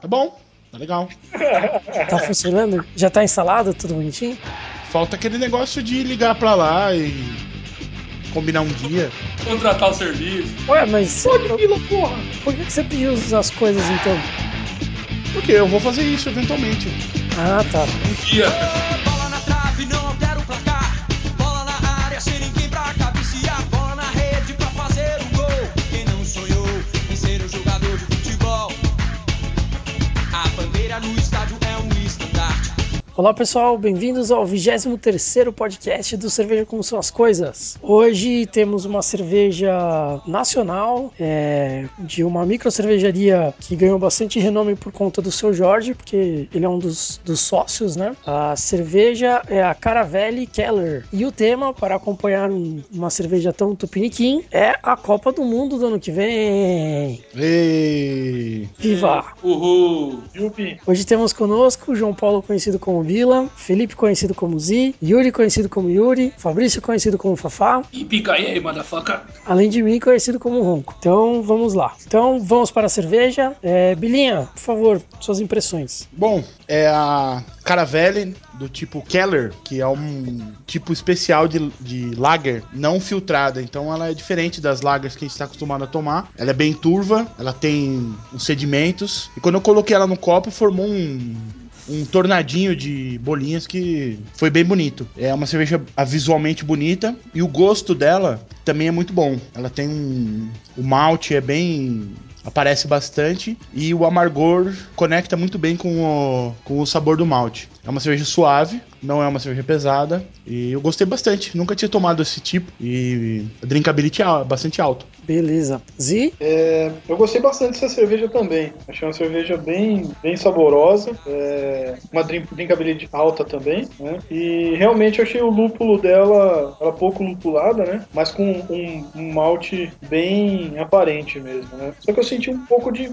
Tá bom, tá legal. Tá funcionando? Já tá instalado, tudo bonitinho? Falta aquele negócio de ligar pra lá e... combinar um dia. Contratar o serviço. Ué, mas... Pô, de Bila, porra! Por que você pediu as coisas, então? Porque eu vou fazer isso, eventualmente. Ah, tá. Um dia. Bola na trave, não altera o placar. Bola na área, sem ninguém pra cabecear. Bola na rede pra fazer um gol. Quem não sonhou em ser um jogador de futebol? A bandeira no estádio é um estandarte. Olá pessoal, bem-vindos ao 23º podcast do Cerveja Como São as Coisas. Hoje temos uma cerveja nacional, de uma micro cervejaria que ganhou bastante renome por conta do seu Jorge, porque ele é um dos sócios, né? A cerveja é a Caravelle Keller. E o tema, para acompanhar uma cerveja tão tupiniquim, é a Copa do Mundo do ano que vem. Ei! Viva! Uhul! Yupi! Hoje temos conosco o João Paulo, conhecido como Bila, Felipe, conhecido como Zee, Yuri, conhecido como Yuri, Fabrício, conhecido como Fafá, e pica aí, motherfucker, além de mim, conhecido como Ronco. Então, vamos lá. Então, vamos para a cerveja. Bilinha, por favor, suas impressões. Bom, é a Caravelle do tipo Keller, que é um tipo especial de lager não filtrada, então ela é diferente das lagers que a gente está acostumado a tomar. Ela é bem turva, ela tem os sedimentos, e quando eu coloquei ela no copo, formou um tornadinho de bolinhas que foi bem bonito. É uma cerveja visualmente bonita e o gosto dela também é muito bom. Ela tem o malte é bem... aparece bastante e o amargor conecta muito bem com o sabor do malte. É uma cerveja suave, não é uma cerveja pesada e eu gostei bastante. Nunca tinha tomado esse tipo e a drinkability é bastante alto. Beleza. Zee? Eu gostei bastante dessa cerveja também. Achei uma cerveja bem saborosa, uma drinkability alta também, né? E realmente eu achei o lúpulo dela, ela pouco lupulada, né? Mas com um malte bem aparente mesmo, né? Só que eu senti um pouco de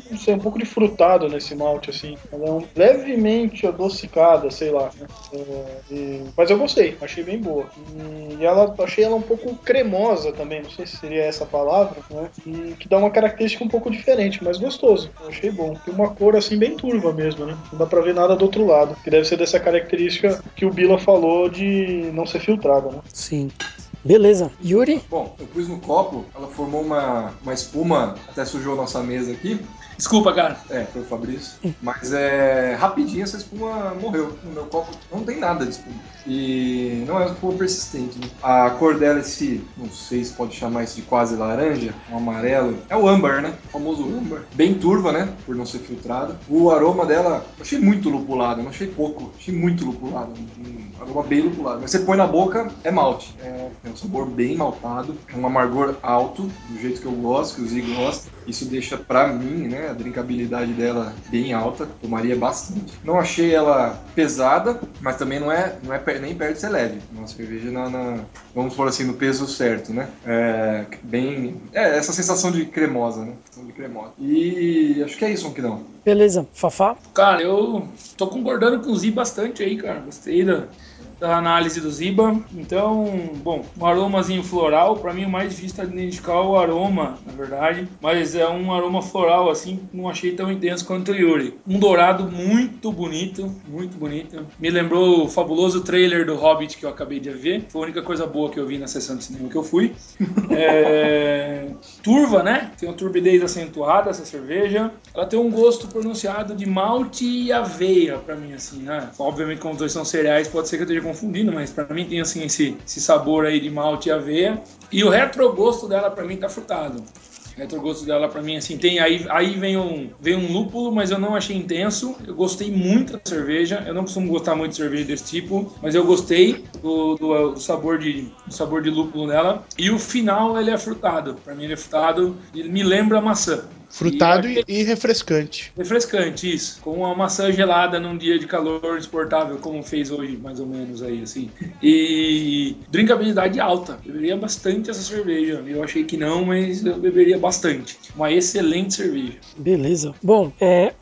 frutado nesse malte, assim. Ela é levemente adocicada, sei lá, né? Mas eu gostei, achei bem boa. E achei ela um pouco cremosa também, não sei se seria essa a palavra, né? E que dá uma característica um pouco diferente, mas gostoso. Eu achei bom. Tem uma cor assim bem turva mesmo, né? Não dá pra ver nada do outro lado, que deve ser dessa característica que o Bila falou de não ser filtrada, né? Sim. Beleza. Yuri? Bom, eu pus no copo, ela formou uma espuma, até sujou nossa mesa aqui. Desculpa, cara. Foi o Fabrício. Mas rapidinho essa espuma morreu. No meu copo não tem nada de espuma. E não é uma espuma persistente, né? A cor dela, não sei se pode chamar isso de quase laranja, um amarelo. É o âmbar, né? O famoso âmbar. Bem turva, né? Por não ser filtrada. O aroma dela, eu achei muito lupulado, não achei pouco. Achei muito lupulado. Um aroma bem lupulado. Mas você põe na boca, é malte. É um sabor bem maltado, um amargor alto, do jeito que eu gosto, que o Zee gosta. Isso deixa pra mim, né, a drinkabilidade dela bem alta, tomaria bastante. Não achei ela pesada, mas também não é nem perto de ser leve. Uma cerveja vamos falar assim, no peso certo, né? Essa sensação de cremosa, né? E acho que é isso, Ronquidão. Beleza, Fafá? Cara, eu tô concordando com o Zee bastante aí, cara. Gostei da análise do Ziba. Então, bom, um aromazinho floral. Pra mim o mais difícil é identificar o aroma, na verdade, mas é um aroma floral, assim, não achei tão intenso quanto o Yuri. Um dourado muito bonito, muito bonito. Me lembrou o fabuloso trailer do Hobbit que eu acabei de ver. Foi a única coisa boa que eu vi na sessão de cinema que eu fui. Turva, né? Tem uma turbidez acentuada essa cerveja. Ela tem um gosto pronunciado de malte e aveia, pra mim, assim, né? Obviamente, como os dois são cereais, pode ser que eu esteja confundindo, mas pra mim tem assim esse sabor aí de malte e aveia. E o retrogosto dela pra mim tá frutado. O retrogosto dela pra mim assim tem. Aí vem um lúpulo, mas eu não achei intenso. Eu gostei muito da cerveja. Eu não costumo gostar muito de cerveja desse tipo, mas eu gostei do sabor de lúpulo dela. E o final ele é frutado. Pra mim ele é frutado. Ele me lembra maçã. Frutado e refrescante. Refrescante, isso. Com uma maçã gelada num dia de calor insuportável, como fez hoje, mais ou menos, aí, assim. E drinkabilidade alta. Beberia bastante essa cerveja. Eu achei que não, mas eu beberia bastante. Uma excelente cerveja. Beleza. Bom,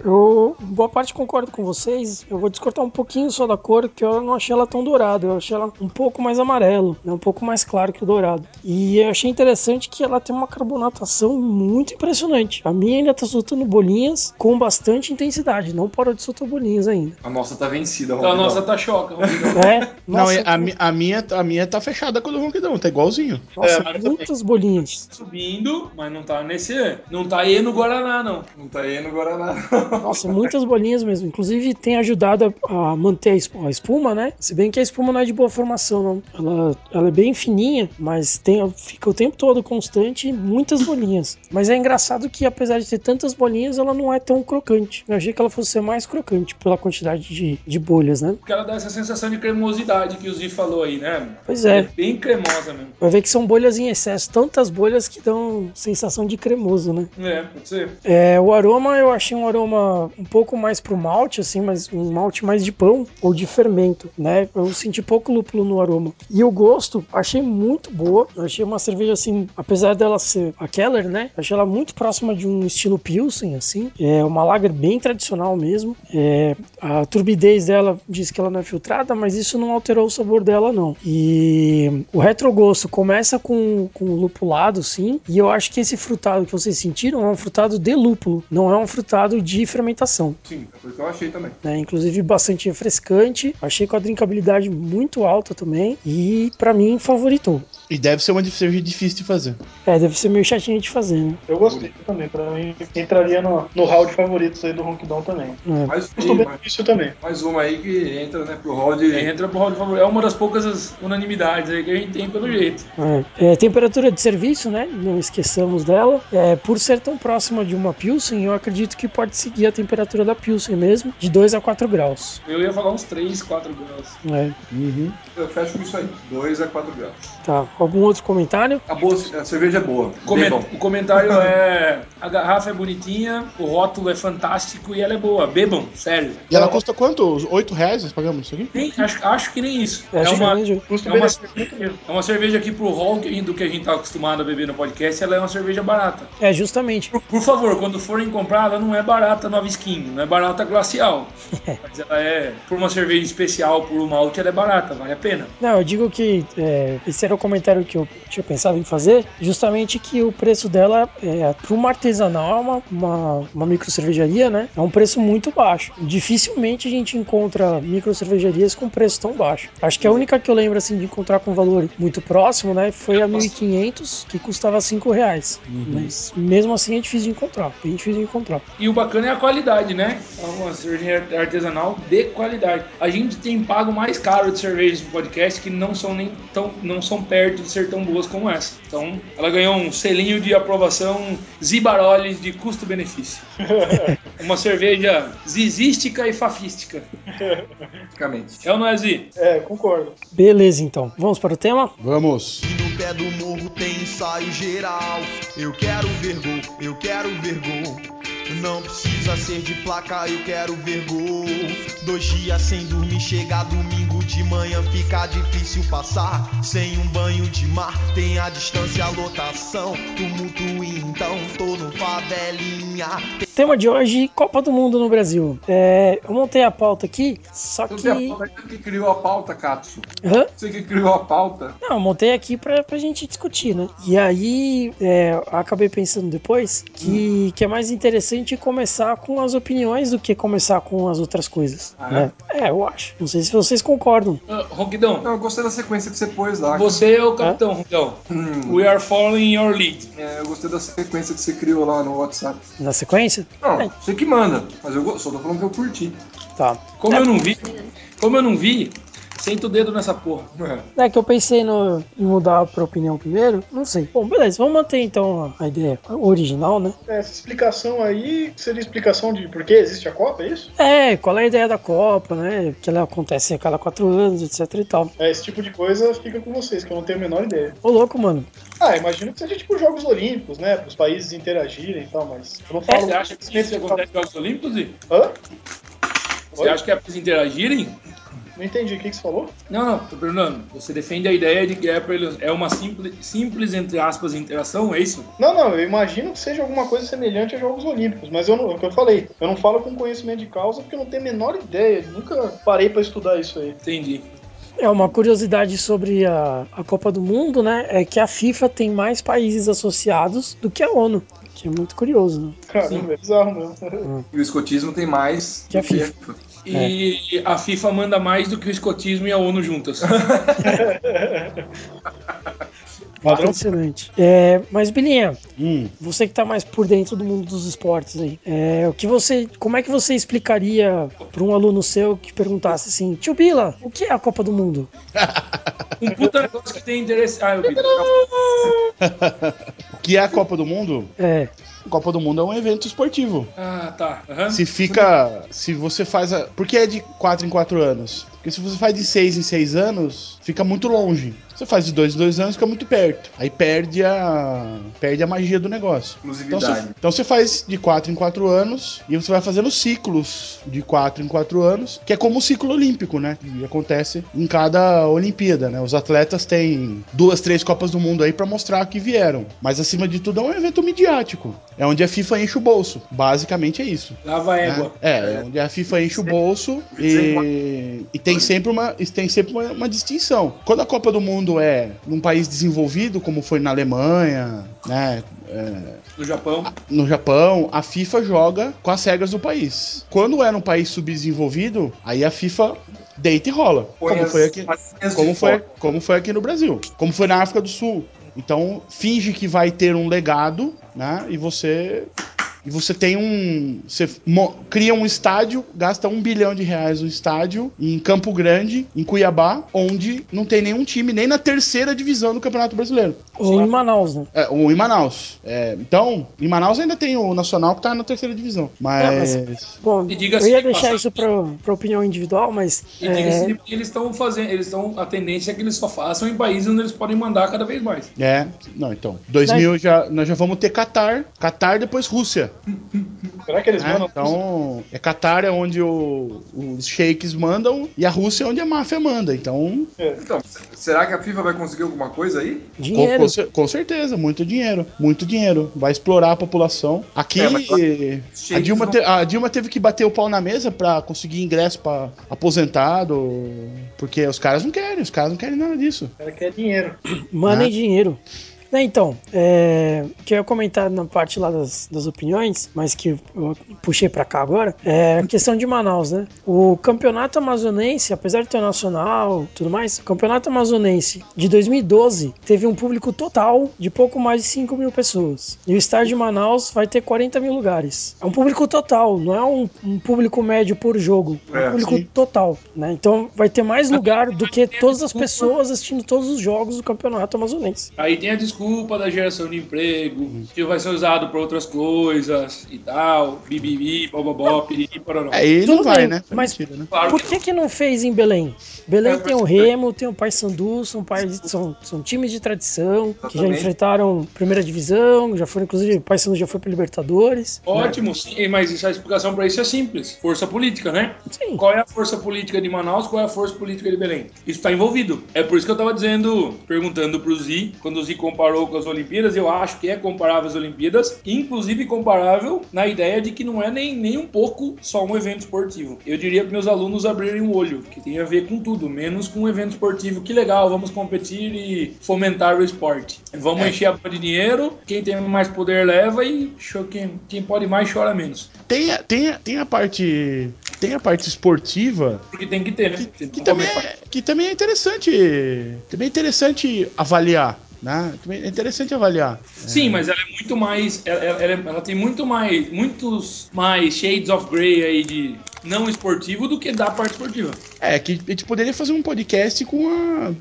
eu boa parte concordo com vocês. Eu vou discordar um pouquinho só da cor, porque eu não achei ela tão dourada. Eu achei ela um pouco mais amarelo, né? Um pouco mais claro que o dourado. E eu achei interessante que ela tem uma carbonatação muito impressionante. A minha ainda tá soltando bolinhas com bastante intensidade. Não parou de soltar bolinhas ainda. A nossa tá vencida, Ronco. A nossa tá choca, é? Não, a minha tá fechada com o Ronquidão, tá igualzinho. Nossa, é, muitas bolinhas. Subindo, mas não tá nesse... Não tá aí no Guaraná, não. Não tá aí no Guaraná, não. Nossa, muitas bolinhas mesmo. Inclusive, tem ajudado a manter a espuma, né? Se bem que a espuma não é de boa formação, não. Ela é bem fininha, mas fica o tempo todo constante, muitas bolinhas. Mas é engraçado que, apesar de ter tantas bolinhas, ela não é tão crocante. Eu achei que ela fosse ser mais crocante pela quantidade de bolhas, né? Porque ela dá essa sensação de cremosidade que o Zee falou aí, né? Pois é. É bem cremosa mesmo. Vai ver que são bolhas em excesso. Tantas bolhas que dão sensação de cremoso, né? É, pode ser. É, o aroma, eu achei um aroma um pouco mais pro malte, assim, mas um malte mais de pão ou de fermento, né? Eu senti pouco lúpulo no aroma. E o gosto, achei muito boa. Eu achei uma cerveja, assim, apesar dela ser a Keller, né? Achei ela muito próxima de um estilo Pilsen, assim. É uma lager bem tradicional mesmo. É, a turbidez dela diz que ela não é filtrada, mas isso não alterou o sabor dela, não. E o retrogosto começa com lupulado, sim. E eu acho que esse frutado que vocês sentiram é um frutado de lúpulo, não é um frutado de fermentação. Sim, é porque eu achei também. É, inclusive bastante refrescante, achei com a drinkabilidade muito alta também e pra mim favoritou. E deve ser uma cerveja difícil de fazer. É, deve ser meio chatinho de fazer, né? Eu gostei também, pra mim entraria no hall de favoritos aí do Ronquidão também. É. Mais uma aí que entra, né, pro hall de... Entra pro hall de favoritos, é uma das poucas unanimidades aí que a gente tem pelo jeito. É, temperatura de serviço, né, não esqueçamos dela. É, por ser tão próxima de uma Pilsen, eu acredito que pode seguir a temperatura da Pilsen mesmo, de 2 a 4 graus. Eu ia falar uns 3, 4 graus. É. Uhum. Eu fecho com isso aí, 2 a 4 graus. Tá, algum outro comentário? A cerveja é boa. O comentário é... A garrafa é bonitinha, o rótulo é fantástico e ela é boa. Bebam, sério. E ela custa quanto? R$8 nós pagamos isso aqui? Acho que nem isso. É uma cerveja aqui pro hall do que a gente tá acostumado a beber no podcast, ela é uma cerveja barata. É, justamente. Por favor, quando forem comprar, ela não é barata nova skin, não é barata glacial. Mas ela é, por uma cerveja especial, por um malte, ela é barata, vale a pena. Não, eu digo que esse era o comentário que eu tinha pensado em fazer, justamente que o preço dela, para uma artesanal, uma micro cervejaria, né? É um preço muito baixo. Dificilmente a gente encontra micro cervejarias com preço tão baixo. Acho que a única que eu lembro, assim, de encontrar com valor muito próximo, né? Foi a 1.500, que custava R$5. Uhum. Né? Mesmo assim é difícil de encontrar, bem difícil de encontrar. E o bacana é a qualidade, né? É uma cerveja artesanal de qualidade. A gente tem pago mais caro de cervejas de podcast que não são perto de ser tão boas como essa. Então, ela ganhou um selinho de aprovação Zibaroles de custo-benefício. Uma cerveja zizística e fafística. É ou não é, Zee? É, concordo. Beleza, então. Vamos para o tema? Vamos. E no pé do morro tem ensaio geral. Eu quero ver gol, não precisa ser de placa, eu quero ver gol. 2 dias sem dormir, chega domingo de manhã, fica difícil passar sem um banho de mar. Tem a distância, a lotação, tumulto, então tô no favelinha. Tema de hoje, Copa do Mundo no Brasil. Eu montei a pauta aqui, só que... Você que criou a pauta, Katsu. Hã? Você que criou a pauta. Não, eu montei aqui pra gente discutir, né? E aí, acabei pensando depois que é mais interessante começar com as opiniões do que começar com as outras coisas. Ah, né? Eu acho. Não sei se vocês concordam. Ronquidão. Eu gostei da sequência que você pôs lá. Você é o capitão, Ronquidão. We are following your lead. Eu gostei da sequência que você criou lá no WhatsApp. Na sequência? Não, você que manda. Mas eu só tô falando que eu curti. Tá. Como eu não vi... Senta o dedo nessa porra. É que eu pensei em mudar pra opinião primeiro, não sei. Bom, beleza, vamos manter então a ideia original, né? Essa explicação aí seria explicação de por que existe a Copa, é isso? É, qual é a ideia da Copa, né? Que ela acontece a cada 4 anos, etc e tal. Esse tipo de coisa fica com vocês, que eu não tenho a menor ideia. Ô, louco, mano. Imagino que seja tipo Jogos Olímpicos, né? Para os países interagirem e tal, mas... Eu não falo... Você acha que isso acontece nos Jogos Olímpicos, Zee? Hã? Você acha que é para eles interagirem? Não entendi, o que você falou? Não, tô perguntando. Você defende a ideia de que é uma simples, entre aspas, interação, é isso? Não, eu imagino que seja alguma coisa semelhante a Jogos Olímpicos, mas é o que eu falei, eu não falo com conhecimento de causa porque eu não tenho a menor ideia, nunca parei pra estudar isso aí. Entendi. É uma curiosidade sobre a Copa do Mundo, né? É que a FIFA tem mais países associados do que a ONU. Que é muito curioso, né? Caramba, é bizarro mesmo. E o escotismo tem mais que a FIFA. E a FIFA manda mais do que o escotismo e a ONU juntas. Valeu. Excelente. É, mas, Bilinha, você que tá mais por dentro do mundo dos esportes aí, como é que você explicaria para um aluno seu que perguntasse assim, tio Bila, o que é a Copa do Mundo? Um puta negócio que tem interesse... O que é a Copa do Mundo? É. A Copa do Mundo é um evento esportivo. Ah, tá. Uhum. Se você faz... Porque é de 4 em 4 anos. Porque se você faz de 6 em 6 anos, fica muito longe. Você faz de 2 em 2 anos, fica muito perto. Aí perde a magia do negócio. Exclusividade. Então você faz de 4 em 4 anos e você vai fazendo ciclos de 4 em 4 anos, que é como o ciclo olímpico, né? E acontece em cada Olimpíada, né? Os atletas têm 2, 3 Copas do Mundo aí pra mostrar que vieram. Mas acima de tudo é um evento midiático. É onde a FIFA enche o bolso. Basicamente é isso. Lava a égua. É onde a FIFA enche o bolso e tem sempre uma distinção. Quando a Copa do Mundo é num país desenvolvido, como foi na Alemanha, né? No Japão, a FIFA joga com as regras do país. Quando é num país subdesenvolvido, aí a FIFA deita e rola. Como foi aqui no Brasil. Como foi na África do Sul. Então, finge que vai ter um legado, né? E você tem um... Você cria um estádio, gasta R$1 bilhão no estádio, em Campo Grande, em Cuiabá, onde não tem nenhum time, nem na terceira divisão do Campeonato Brasileiro. Ou em Manaus, né? Então, em Manaus ainda tem o Nacional que tá na terceira divisão. Mas bom, eu ia deixar isso pra opinião individual, mas... Diga-se que eles estão fazendo... A tendência é que eles só façam em países onde eles podem mandar cada vez mais. É. Não, então. 2000 nós já vamos ter Catar, depois Rússia. Será que eles mandam? Então, Catar é onde os sheiks mandam e a Rússia é onde a máfia manda. Então, será que a FIFA vai conseguir alguma coisa aí? Dinheiro. Com certeza, muito dinheiro. Muito dinheiro. Vai explorar a população. Aqui, a Dilma teve que bater o pau na mesa pra conseguir ingresso pra aposentado, porque os caras não querem nada disso. O cara quer dinheiro. Mano, é dinheiro. Então, que eu ia comentar na parte lá das opiniões, mas que eu puxei pra cá agora, é a questão de Manaus, né? O campeonato amazonense, apesar de ter o nacional e tudo mais, o campeonato amazonense de 2012 teve um público total de pouco mais de 5 mil pessoas. E o estádio de Manaus vai ter 40 mil lugares. É um público total, não é um público médio por jogo. É um público total, né? Então vai ter mais lugar do que todas as pessoas assistindo todos os jogos do campeonato amazonense. Aí tem a desculpa da geração de emprego, que vai ser usado para outras coisas e tal, bibibi, bobobó, piriri, pororó. Aí não vai, né? Mas por que não fez em Belém? Belém tem o Remo, tem o Paysandu, são times de tradição, que já enfrentaram primeira divisão, já foram, inclusive, o Paysandu já foi para Libertadores. Ótimo, né? Sim, mas a explicação para isso é simples. Força política, né? Sim. Qual é a força política de Manaus, qual é a força política de Belém? Isso está envolvido. É por isso que eu estava dizendo, perguntando pro Zee, quando o Zee comparou com as Olimpíadas, eu acho que é comparável às Olimpíadas, inclusive comparável na ideia de que não é nem um pouco só um evento esportivo. Eu diria para meus alunos abrirem o olho, que tem a ver com tudo, menos com um evento esportivo. Que legal, vamos competir e fomentar o esporte. Vamos encher a boca de dinheiro, quem tem mais poder leva e quem pode mais chora menos. Tem a parte esportiva... Porque tem que ter, né? Que também é interessante avaliar. Né? É interessante avaliar. Sim, mas ela é muito mais. Ela tem muitos mais shades of grey aí de não esportivo do que da parte esportiva. Que a gente poderia fazer um podcast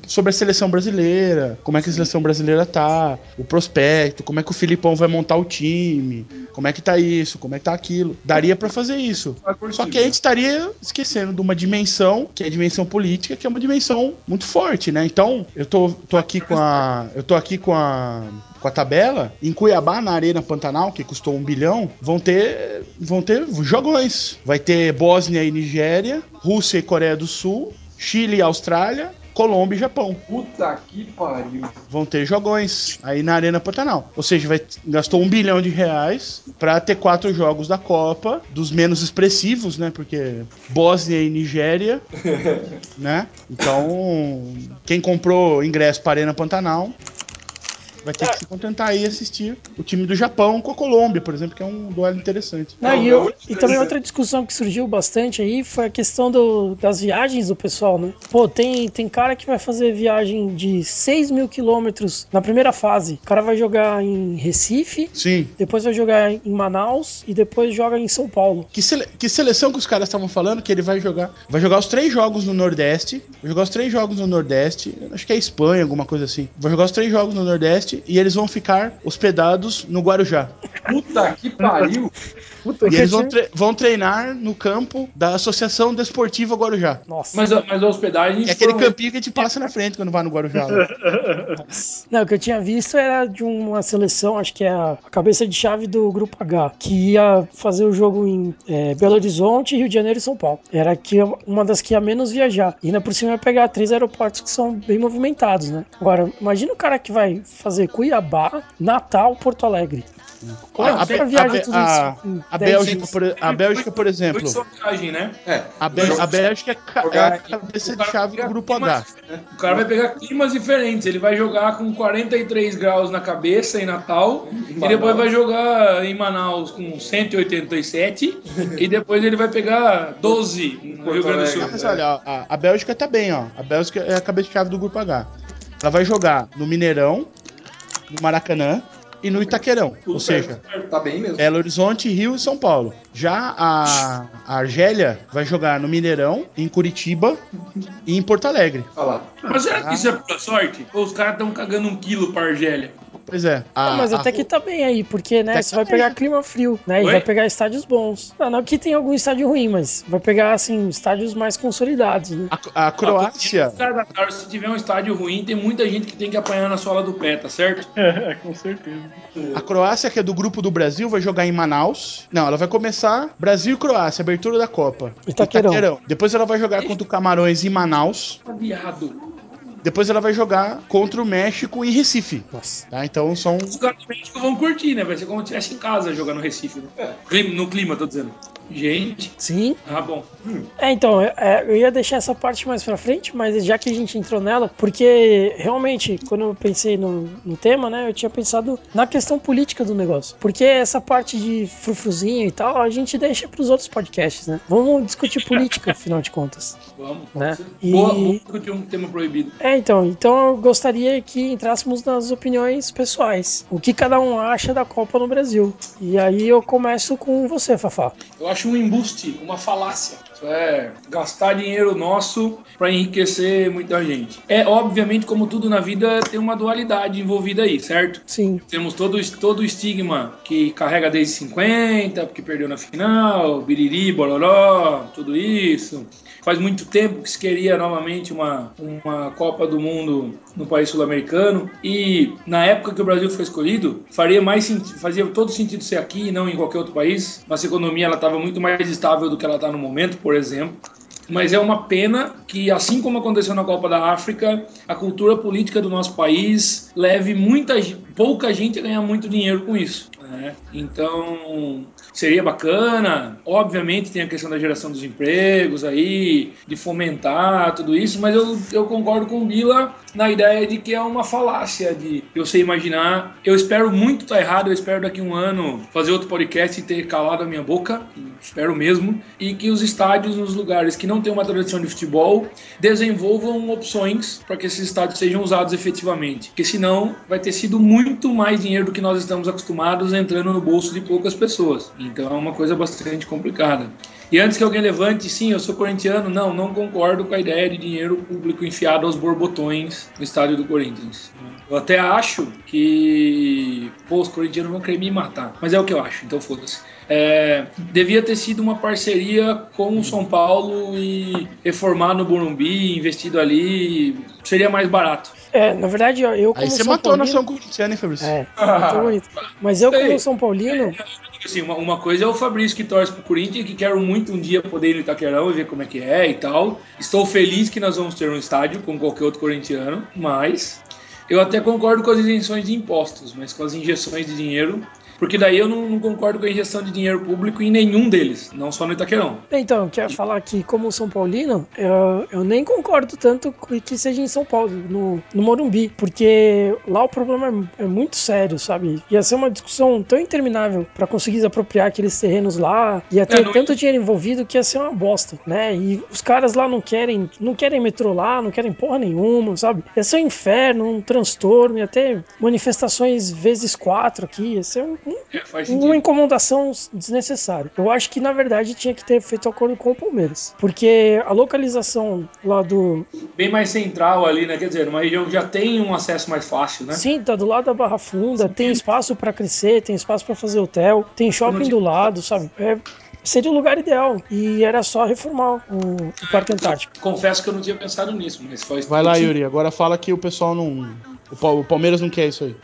sobre a seleção brasileira, como é que a seleção brasileira tá, o prospecto, como é que o Felipão vai montar o time, como é que tá isso, como é que tá aquilo. Daria pra fazer isso. Só que a gente estaria esquecendo de uma dimensão, que é a dimensão política, que é uma dimensão muito forte, né? Então, eu tô aqui com a tabela, em Cuiabá, na Arena Pantanal, que custou R$1 bilhão, vão ter jogões. Vai ter Bósnia e Nigéria, Rússia e Coreia do Sul, Chile e Austrália, Colômbia e Japão. Puta que pariu. Vão ter jogões aí na Arena Pantanal. Ou seja, gastou R$1 bilhão pra ter 4 jogos da Copa, dos menos expressivos, né? Porque Bósnia e Nigéria, né? Então, quem comprou ingresso pra Arena Pantanal vai ter que se contentar aí e assistir o time do Japão com a Colômbia, por exemplo, que é um duelo interessante. Não, e também outra discussão que surgiu bastante aí foi a questão das viagens do pessoal, né? Pô, tem cara que vai fazer viagem de 6.000 quilômetros na primeira fase. O cara vai jogar em Recife, sim, depois vai jogar em Manaus e depois joga em São Paulo. Que seleção que os caras estavam falando que ele vai jogar? Vai jogar os 3 jogos no Nordeste, acho que é Espanha, alguma coisa assim. Vai jogar os 3 jogos no Nordeste e eles vão ficar hospedados no Guarujá. Puta que pariu! E eles vão treinar no campo da Associação Desportiva Guarujá. Nossa. Mas a hospedagem... É aquele campinho que a gente passa na frente quando vai no Guarujá. Não, o que eu tinha visto era de uma seleção, acho que é a cabeça de chave do Grupo H, que ia fazer o jogo em Belo Horizonte, Rio de Janeiro e São Paulo. Era que uma das que ia menos viajar. E ainda por cima ia pegar 3 aeroportos que são bem movimentados, né? Agora, imagina o cara que vai fazer Cuiabá, Natal, Porto Alegre. A Bélgica, por exemplo. Viagem, né? A Bélgica é a cabeça de chave do Grupo H. O cara vai pegar climas diferentes. Ele vai jogar com 43 graus na cabeça em Natal. E depois vai jogar em Manaus com 187. E depois ele vai pegar 12 no Rio Grande do Sul. Mas olha, a Bélgica tá bem, ó. A Bélgica é a cabeça de chave do Grupo H. Ela vai jogar no Mineirão, no Maracanã e no Itaquerão. Tudo, ou seja, tá bem mesmo. Belo Horizonte, Rio e São Paulo. Já a Argélia vai jogar no Mineirão, em Curitiba e em Porto Alegre. Olha lá. Mas será que isso é pura sorte? Ou os caras estão cagando 1 quilo pra Argélia? Pois é. Mas até que tá bem aí, porque, né, você vai pegar clima frio, né, e vai pegar estádios bons. Não que tem algum estádio ruim, mas vai pegar, assim, estádios mais consolidados, né? A Croácia... Se tiver um estádio ruim, tem muita gente que tem que apanhar na sola do pé, tá certo? É, com certeza. A Croácia, que é do grupo do Brasil, vai jogar em Manaus. Não, ela vai começar Brasil e Croácia, abertura da Copa. Itaquerão. Depois ela vai jogar contra o Camarões em Manaus. Viado. Depois ela vai jogar contra o México em Recife. Nossa. Tá, então são... Os caras do México vão curtir, né? Vai ser como se estivesse em casa jogando no Recife. Né? No clima, tô dizendo. Gente. Sim. Ah, bom. Então, eu ia deixar essa parte mais pra frente, mas já que a gente entrou nela, porque realmente, quando eu pensei no tema, né, eu tinha pensado na questão política do negócio. Porque essa parte de frufruzinho e tal, a gente deixa pros outros podcasts, né? Vamos discutir política, afinal de contas. Vamos. Né? Vamos discutir um tema proibido. Então eu gostaria que entrássemos nas opiniões pessoais. O que cada um acha da Copa no Brasil. E aí eu começo com você, Fafá. Eu acho um embuste, uma falácia. Isso é gastar dinheiro nosso para enriquecer muita gente. É, obviamente, como tudo na vida, tem uma dualidade envolvida aí, certo? Sim. Temos todo o estigma que carrega desde 50, porque perdeu na final, biriri, bororó, tudo isso. Faz muito tempo que se queria novamente uma Copa do Mundo no país sul-americano. E na época que o Brasil foi escolhido, fazia todo sentido ser aqui e não em qualquer outro país. Nossa economia, ela estava muito mais estável do que ela está no momento, por exemplo. Mas é uma pena que, assim como aconteceu na Copa da África, a cultura política do nosso país leve pouca gente a ganhar muito dinheiro com isso. Né? Então, seria bacana. Obviamente, tem a questão da geração dos empregos aí, de fomentar tudo isso, mas eu concordo com o Bila na ideia de que é uma falácia de eu sei imaginar. Eu espero muito estar errado, eu espero daqui um ano fazer outro podcast e ter calado a minha boca, espero mesmo, e que os estádios nos lugares que não tem uma tradição de futebol desenvolvam opções para que esses estádios sejam usados efetivamente, porque senão vai ter sido muito mais dinheiro do que nós estamos acostumados entrando no bolso de poucas pessoas. Então é uma coisa bastante complicada. E antes que alguém levante, sim, eu sou corintiano, não concordo com a ideia de dinheiro público enfiado aos borbotões no estádio do Corinthians. Eu até acho que os corintianos vão querer me matar, mas é o que eu acho, então foda-se. Devia ter sido uma parceria com o São Paulo e reformar no Morumbi, investido ali, seria mais barato. Na verdade, eu como São Paulino... Aí você matou a nação corintiana, hein, Fabrício? Muito bonito. Mas eu como São Paulino... assim, uma coisa é o Fabrício que torce pro Corinthians, que quero muito um dia poder ir no Itaquerão e ver como é que é e tal. Estou feliz que nós vamos ter um estádio, como qualquer outro corintiano, mas eu até concordo com as isenções de impostos, mas com as injeções de dinheiro, porque daí eu não concordo com a injeção de dinheiro público em nenhum deles, não só no Itaquerão. Então, quero falar que como São Paulino, eu nem concordo tanto que seja em São Paulo, no Morumbi, porque lá o problema é muito sério, sabe? Ia ser uma discussão tão interminável pra conseguir desapropriar aqueles terrenos lá, ia ter tanto dinheiro envolvido que ia ser uma bosta, né? E os caras lá não querem metrô lá, não querem porra nenhuma, sabe? Ia ser um inferno, um transtorno, ia ter manifestações vezes 4 aqui, ia ser uma incomodação desnecessária. Eu acho que, na verdade, tinha que ter feito acordo com o Palmeiras, porque a localização lá do... bem mais central ali, né? Quer dizer, uma região que já tem um acesso mais fácil, né? Sim, tá do lado da Barra Funda, sim, tem espaço pra crescer, tem espaço pra fazer hotel, tem shopping do lado, sabe? Seria o lugar ideal, e era só reformar o Parque Antártico. Confesso que eu não tinha pensado nisso, mas faz... Vai lá, Yuri, agora fala que o pessoal não... O Palmeiras não quer isso aí.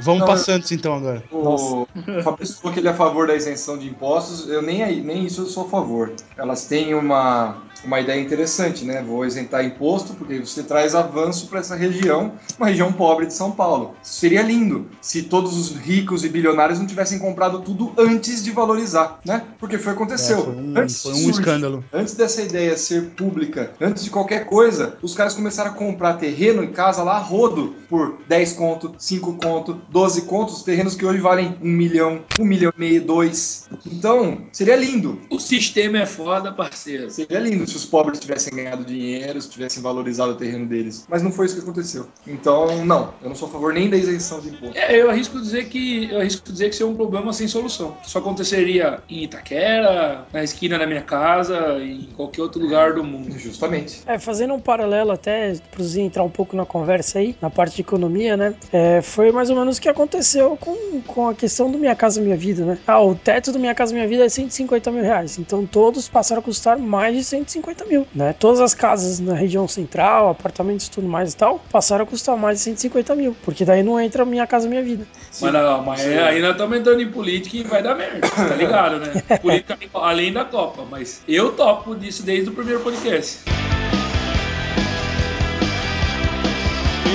Vamos pra Santos então agora. O Fabrício falou que ele é a favor da isenção de impostos. Eu nem isso eu sou a favor. Elas têm uma ideia interessante, né? Vou isentar imposto porque você traz avanço para essa região, uma região pobre de São Paulo. Isso seria lindo se todos os ricos e bilionários não tivessem comprado tudo antes de valorizar, né? Porque foi o que aconteceu. Foi um escândalo. Antes dessa ideia ser pública, antes de qualquer coisa, os caras começaram a comprar terreno em casa lá a rodo por 10 conto, 5 conto, 12 contos, terrenos que hoje valem 1 milhão, 1 milhão e meio, 2. Então, seria lindo. O sistema é foda, parceiro. Seria lindo se os pobres tivessem ganhado dinheiro, se tivessem valorizado o terreno deles. Mas não foi isso que aconteceu. Então, não. Eu não sou a favor nem da isenção de imposto. Eu arrisco dizer que isso é um problema sem solução. Isso aconteceria em Itaquera, na esquina da minha casa, em qualquer outro lugar do mundo. Justamente. Fazendo um paralelo até, pro Zee entrar um pouco na conversa aí, na parte de economia, né? Foi mais ou menos o que aconteceu com a questão do Minha Casa Minha Vida, né? O teto do Minha Casa Minha Vida é 150 mil reais. Então, todos passaram a custar mais de 150 mil, né? Todas as casas na região central, apartamentos, tudo mais e tal, passaram a custar mais de 150 mil, porque daí não entra Minha Casa Minha Vida. Sim. Mas aí nós estamos entrando em política e vai dar merda, tá ligado, né? Política além da Copa, mas eu topo disso desde o primeiro podcast.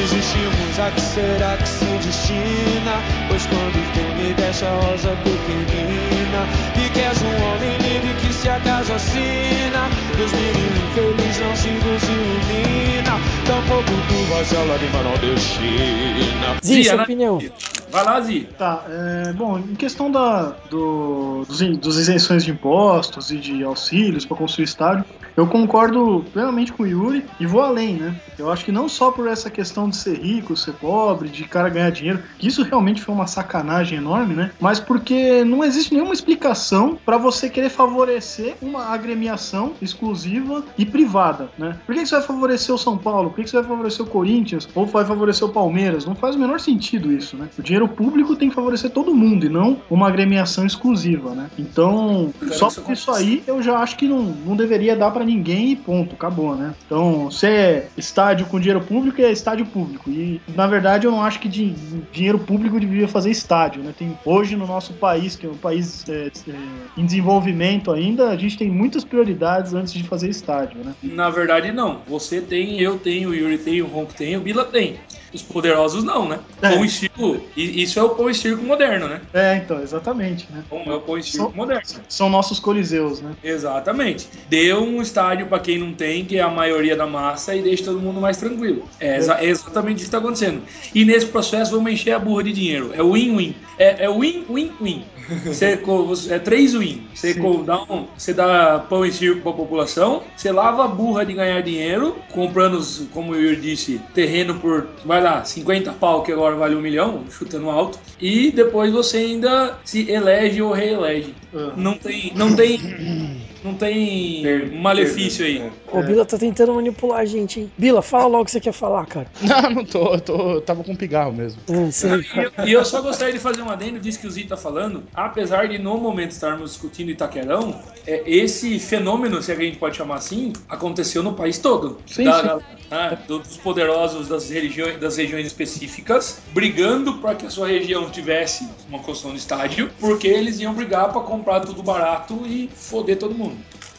Existimos, a que será que se destina? Pois quando tem me deixa rosa pequenina, e queres um homem livre que se acaso assina, Deus me infeliz não se nos ilumina, tampouco tu vais a lágrima não destina. Zee, sua opinião. Vai lá, Zee. Tá, bom, em questão dos isenções de impostos e de auxílios para construir estádio, eu concordo plenamente com o Yuri e vou além, né? Eu acho que não só por essa questão de ser rico, ser pobre, de cara ganhar dinheiro, que isso realmente foi uma sacanagem enorme, né? Mas porque não existe nenhuma explicação para você querer favorecer uma agremiação exclusiva e privada, né? Por que você vai favorecer o São Paulo? Por que você vai favorecer o Corinthians? Ou vai favorecer o Palmeiras? Não faz o menor sentido isso, né? O dinheiro o público tem que favorecer todo mundo e não uma agremiação exclusiva, né? Então, só por isso aí eu já acho que não deveria dar pra ninguém e ponto, acabou, né? Então, se é estádio com dinheiro público, é estádio público. E, na verdade, eu não acho que dinheiro público deveria fazer estádio, né? Tem, hoje, no nosso país, que é um país em desenvolvimento ainda, a gente tem muitas prioridades antes de fazer estádio, né? Na verdade, não. Você tem, eu tenho, o Yuri tem, o Ronco tem, o Bila tem. Os poderosos não, né? Pão e circo, isso é o pão e circo moderno, né? Então, exatamente, né? É o pão e circo moderno. São nossos coliseus, né? Exatamente. Dê um estádio pra quem não tem, que é a maioria da massa, e deixa todo mundo mais tranquilo. É exatamente isso que tá acontecendo. E nesse processo vamos encher a burra de dinheiro. É win-win. É win-win-win. É três win. Você dá pão e circo pra população, você lava a burra de ganhar dinheiro, comprando, como eu disse, terreno por... lá, 50 pau, que agora vale 1 milhão, chutando alto, e depois você ainda se elege ou reelege. Não tem Não tem malefício aí. O Bila tá tentando manipular a gente, hein? Bila, fala logo o que você quer falar, cara. Não, não tô. Eu tava com pigarro mesmo. E eu só gostaria de fazer um adendo disso que o Zee tá falando. Apesar de, no momento, estarmos discutindo Itaquerão, esse fenômeno, se a gente pode chamar assim, aconteceu no país todo. Sim, dos poderosos das regiões específicas, brigando para que a sua região tivesse uma construção de estádio, porque eles iam brigar para comprar tudo barato e foder todo mundo.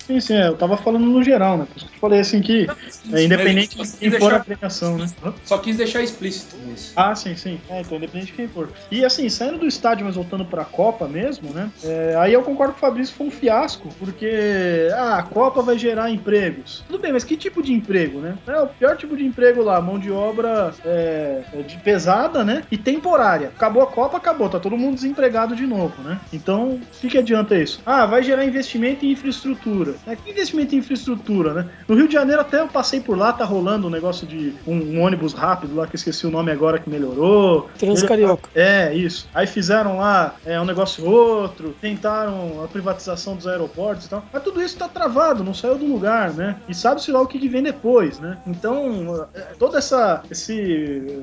Sim, sim, eu tava falando no geral, né? Eu falei assim que independente de quem for a premiação, né? Só quis deixar explícito isso. Ah, sim, sim. Então independente de quem for. E assim, saindo do estádio, mas voltando pra Copa mesmo, né? Aí eu concordo com o Fabrício, foi um fiasco, porque a Copa vai gerar empregos. Tudo bem, mas que tipo de emprego, né? É o pior tipo de emprego lá, mão de obra de pesada, né? E temporária. Acabou a Copa, acabou, tá todo mundo desempregado de novo, né? Então, o que adianta isso? Ah, vai gerar investimento em infraestrutura. Que investimento em infraestrutura, né? No Rio de Janeiro até eu passei por lá, tá rolando um negócio de um ônibus rápido lá, que eu esqueci o nome agora, que melhorou. Transcarioca. Isso. Aí fizeram lá um negócio outro, tentaram a privatização dos aeroportos e tal, mas tudo isso tá travado, não saiu do lugar, né? E sabe-se lá o que vem depois, né? Então, todo esse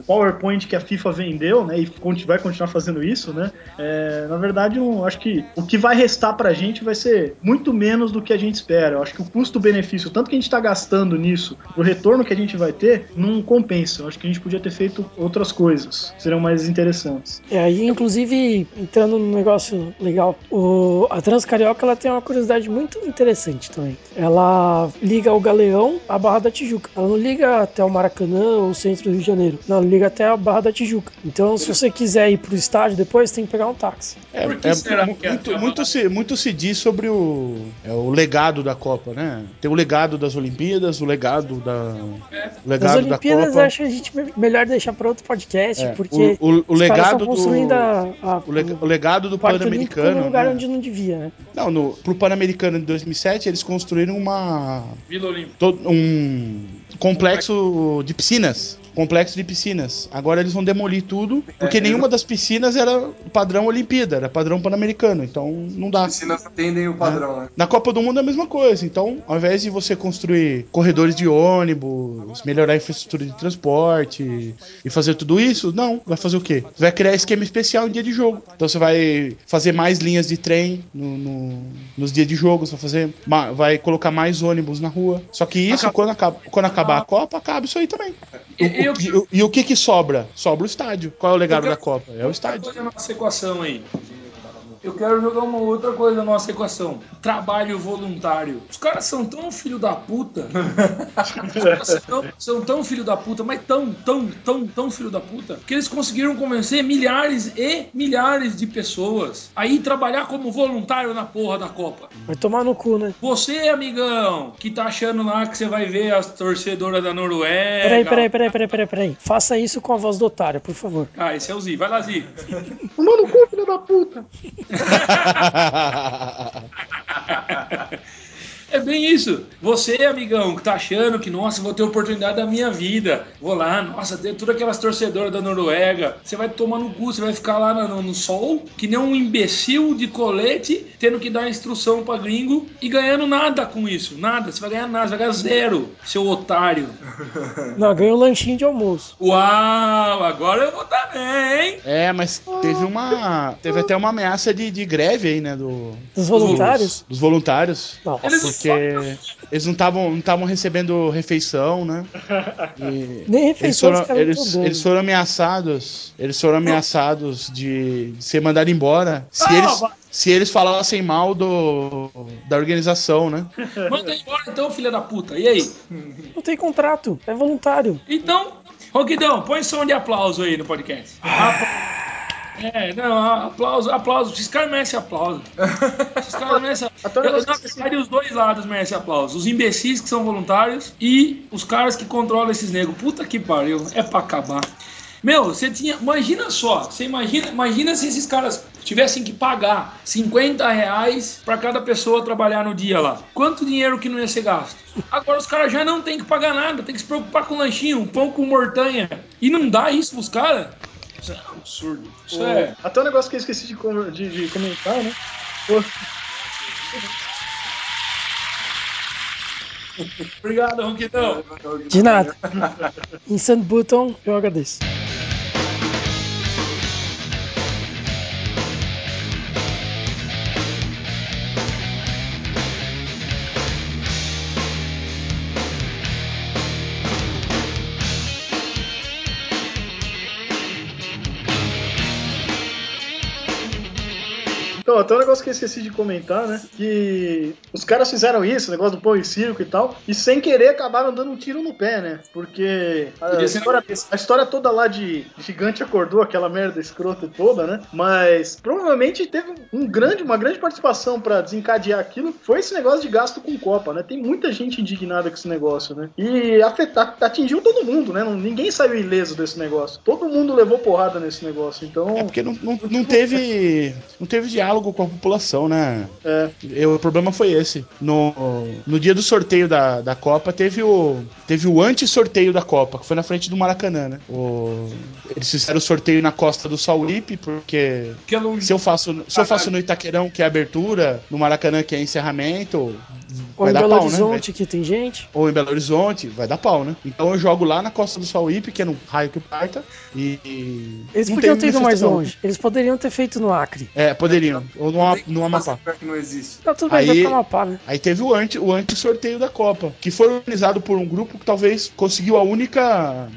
PowerPoint que a FIFA vendeu, né, e vai continuar fazendo isso, né? Na verdade, eu acho que o que vai restar pra gente vai ser muito menos do que a gente espera. Eu acho que o custo-benefício, tanto que a gente está gastando nisso, o retorno que a gente vai ter, não compensa. Eu acho que a gente podia ter feito outras coisas que seriam mais interessantes. Aí, inclusive, entrando num negócio legal, a Transcarioca, ela tem uma curiosidade muito interessante também. Ela liga o Galeão à Barra da Tijuca. Ela não liga até o Maracanã ou o centro do Rio de Janeiro. Não, ela liga até a Barra da Tijuca. Então, se você quiser ir pro estádio depois, tem que pegar um táxi. Muito se diz sobre o legado da Copa, né? Tem o legado das Olimpíadas, o legado da legado das Olimpíadas da Copa. Eu acho que a gente melhor deixar para outro podcast, porque o legado do Pan-Americano, um lugar, né, onde não devia, né? Não, pro Pan-Americano de 2007 eles construíram uma Vila Olímpica, um complexo de piscinas. Agora eles vão demolir tudo, porque nenhuma das piscinas era padrão Olimpíada, era padrão Pan-Americano, então não dá. As piscinas atendem o padrão, né? Na Copa do Mundo é a mesma coisa, então ao invés de você construir corredores de ônibus, melhorar a infraestrutura de transporte e fazer tudo isso, não, vai fazer o quê? Você vai criar esquema especial em dia de jogo, então você vai fazer mais linhas de trem nos dias de jogo, você vai vai colocar mais ônibus na rua, só que isso, quando acabar a Copa, acaba isso aí também. E o que sobra? Sobra o estádio. Qual é o legado da Copa? É o estádio. Olha nossa equação aí. Eu quero jogar uma outra coisa na nossa equação. Trabalho voluntário. Os caras são tão filho da puta. São tão filho da puta, mas tão filho da puta, que eles conseguiram convencer milhares e milhares de pessoas a ir trabalhar como voluntário na porra da Copa. Vai tomar no cu, né? Você, amigão, que tá achando lá que você vai ver as torcedoras da Noruega... Peraí. Faça isso com a voz do otário, por favor. Ah, esse é o Zee. Vai lá, Zee. Toma no cu, filho da puta. É bem isso. Você, amigão, que tá achando que, nossa, vou ter oportunidade da minha vida, vou lá, nossa, tem todas aquelas torcedoras da Noruega, você vai tomar no cu, você vai ficar lá no sol, que nem um imbecil de colete, tendo que dar instrução pra gringo e ganhando nada com isso, nada, você vai ganhar nada, você vai ganhar zero, seu otário. Não, ganhou um lanchinho de almoço. Uau, agora eu vou também, hein? Mas teve até uma ameaça de greve aí, né, dos voluntários? Dos voluntários. Nossa. Porque eles não estavam recebendo refeição, né? E nem refeição. Eles foram ameaçados de ser mandados embora. Se eles falassem mal da organização, né? Manda embora então, filha da puta. E aí? Não tem contrato, é voluntário. Então, Roquidão, põe som de aplauso aí no podcast. Aplauso. Esses caras merecem aplauso. Os dois lados merecem aplauso. Os imbecis que são voluntários e os caras que controlam esses negros. Puta que pariu, é pra acabar. Meu, você tinha... Imagina se esses caras tivessem que pagar R$50 pra cada pessoa trabalhar no dia lá. Quanto dinheiro que não ia ser gasto? Agora os caras já não tem que pagar nada, tem que se preocupar com lanchinho, um pão com mortanha. E não dá isso pros caras? Isso é um absurdo. Isso é... Até um negócio que eu esqueci de comentar, né? Obrigado, Ronquidão. De nada. Em St. Button, eu agradeço. Então, até um negócio que eu esqueci de comentar, né? Que os caras fizeram isso, o negócio do pão e circo e tal, e sem querer acabaram dando um tiro no pé, né? Porque a história toda lá de Gigante Acordou, aquela merda escrota toda, né? Mas provavelmente teve uma grande participação pra desencadear aquilo, foi esse negócio de gasto com Copa, né? Tem muita gente indignada com esse negócio, né? E atingiu todo mundo, né? Ninguém saiu ileso desse negócio. Todo mundo levou porrada nesse negócio, então... É porque não teve diálogo com a população, né? É. O problema foi esse. No dia do sorteio da Copa, teve o anti-sorteio da Copa, que foi na frente do Maracanã, né? Eles fizeram o sorteio na costa do Sauípe, porque se eu faço no Itaquerão, que é abertura, no Maracanã, que é encerramento, ou vai dar pau, né? Ou em Belo Horizonte, que tem gente. Ou em Belo Horizonte, vai dar pau, né? Então eu jogo lá na costa do Sauípe, que é no raio que parta, e... Eles podiam ter ido mais longe. Eles poderiam ter feito no Acre. É, poderiam. Ou no Amapá. Não existe. Tá tudo bem, vai pro Amapá, né? Aí teve o anti-sorteio da Copa, que foi organizado por um grupo que talvez conseguiu a única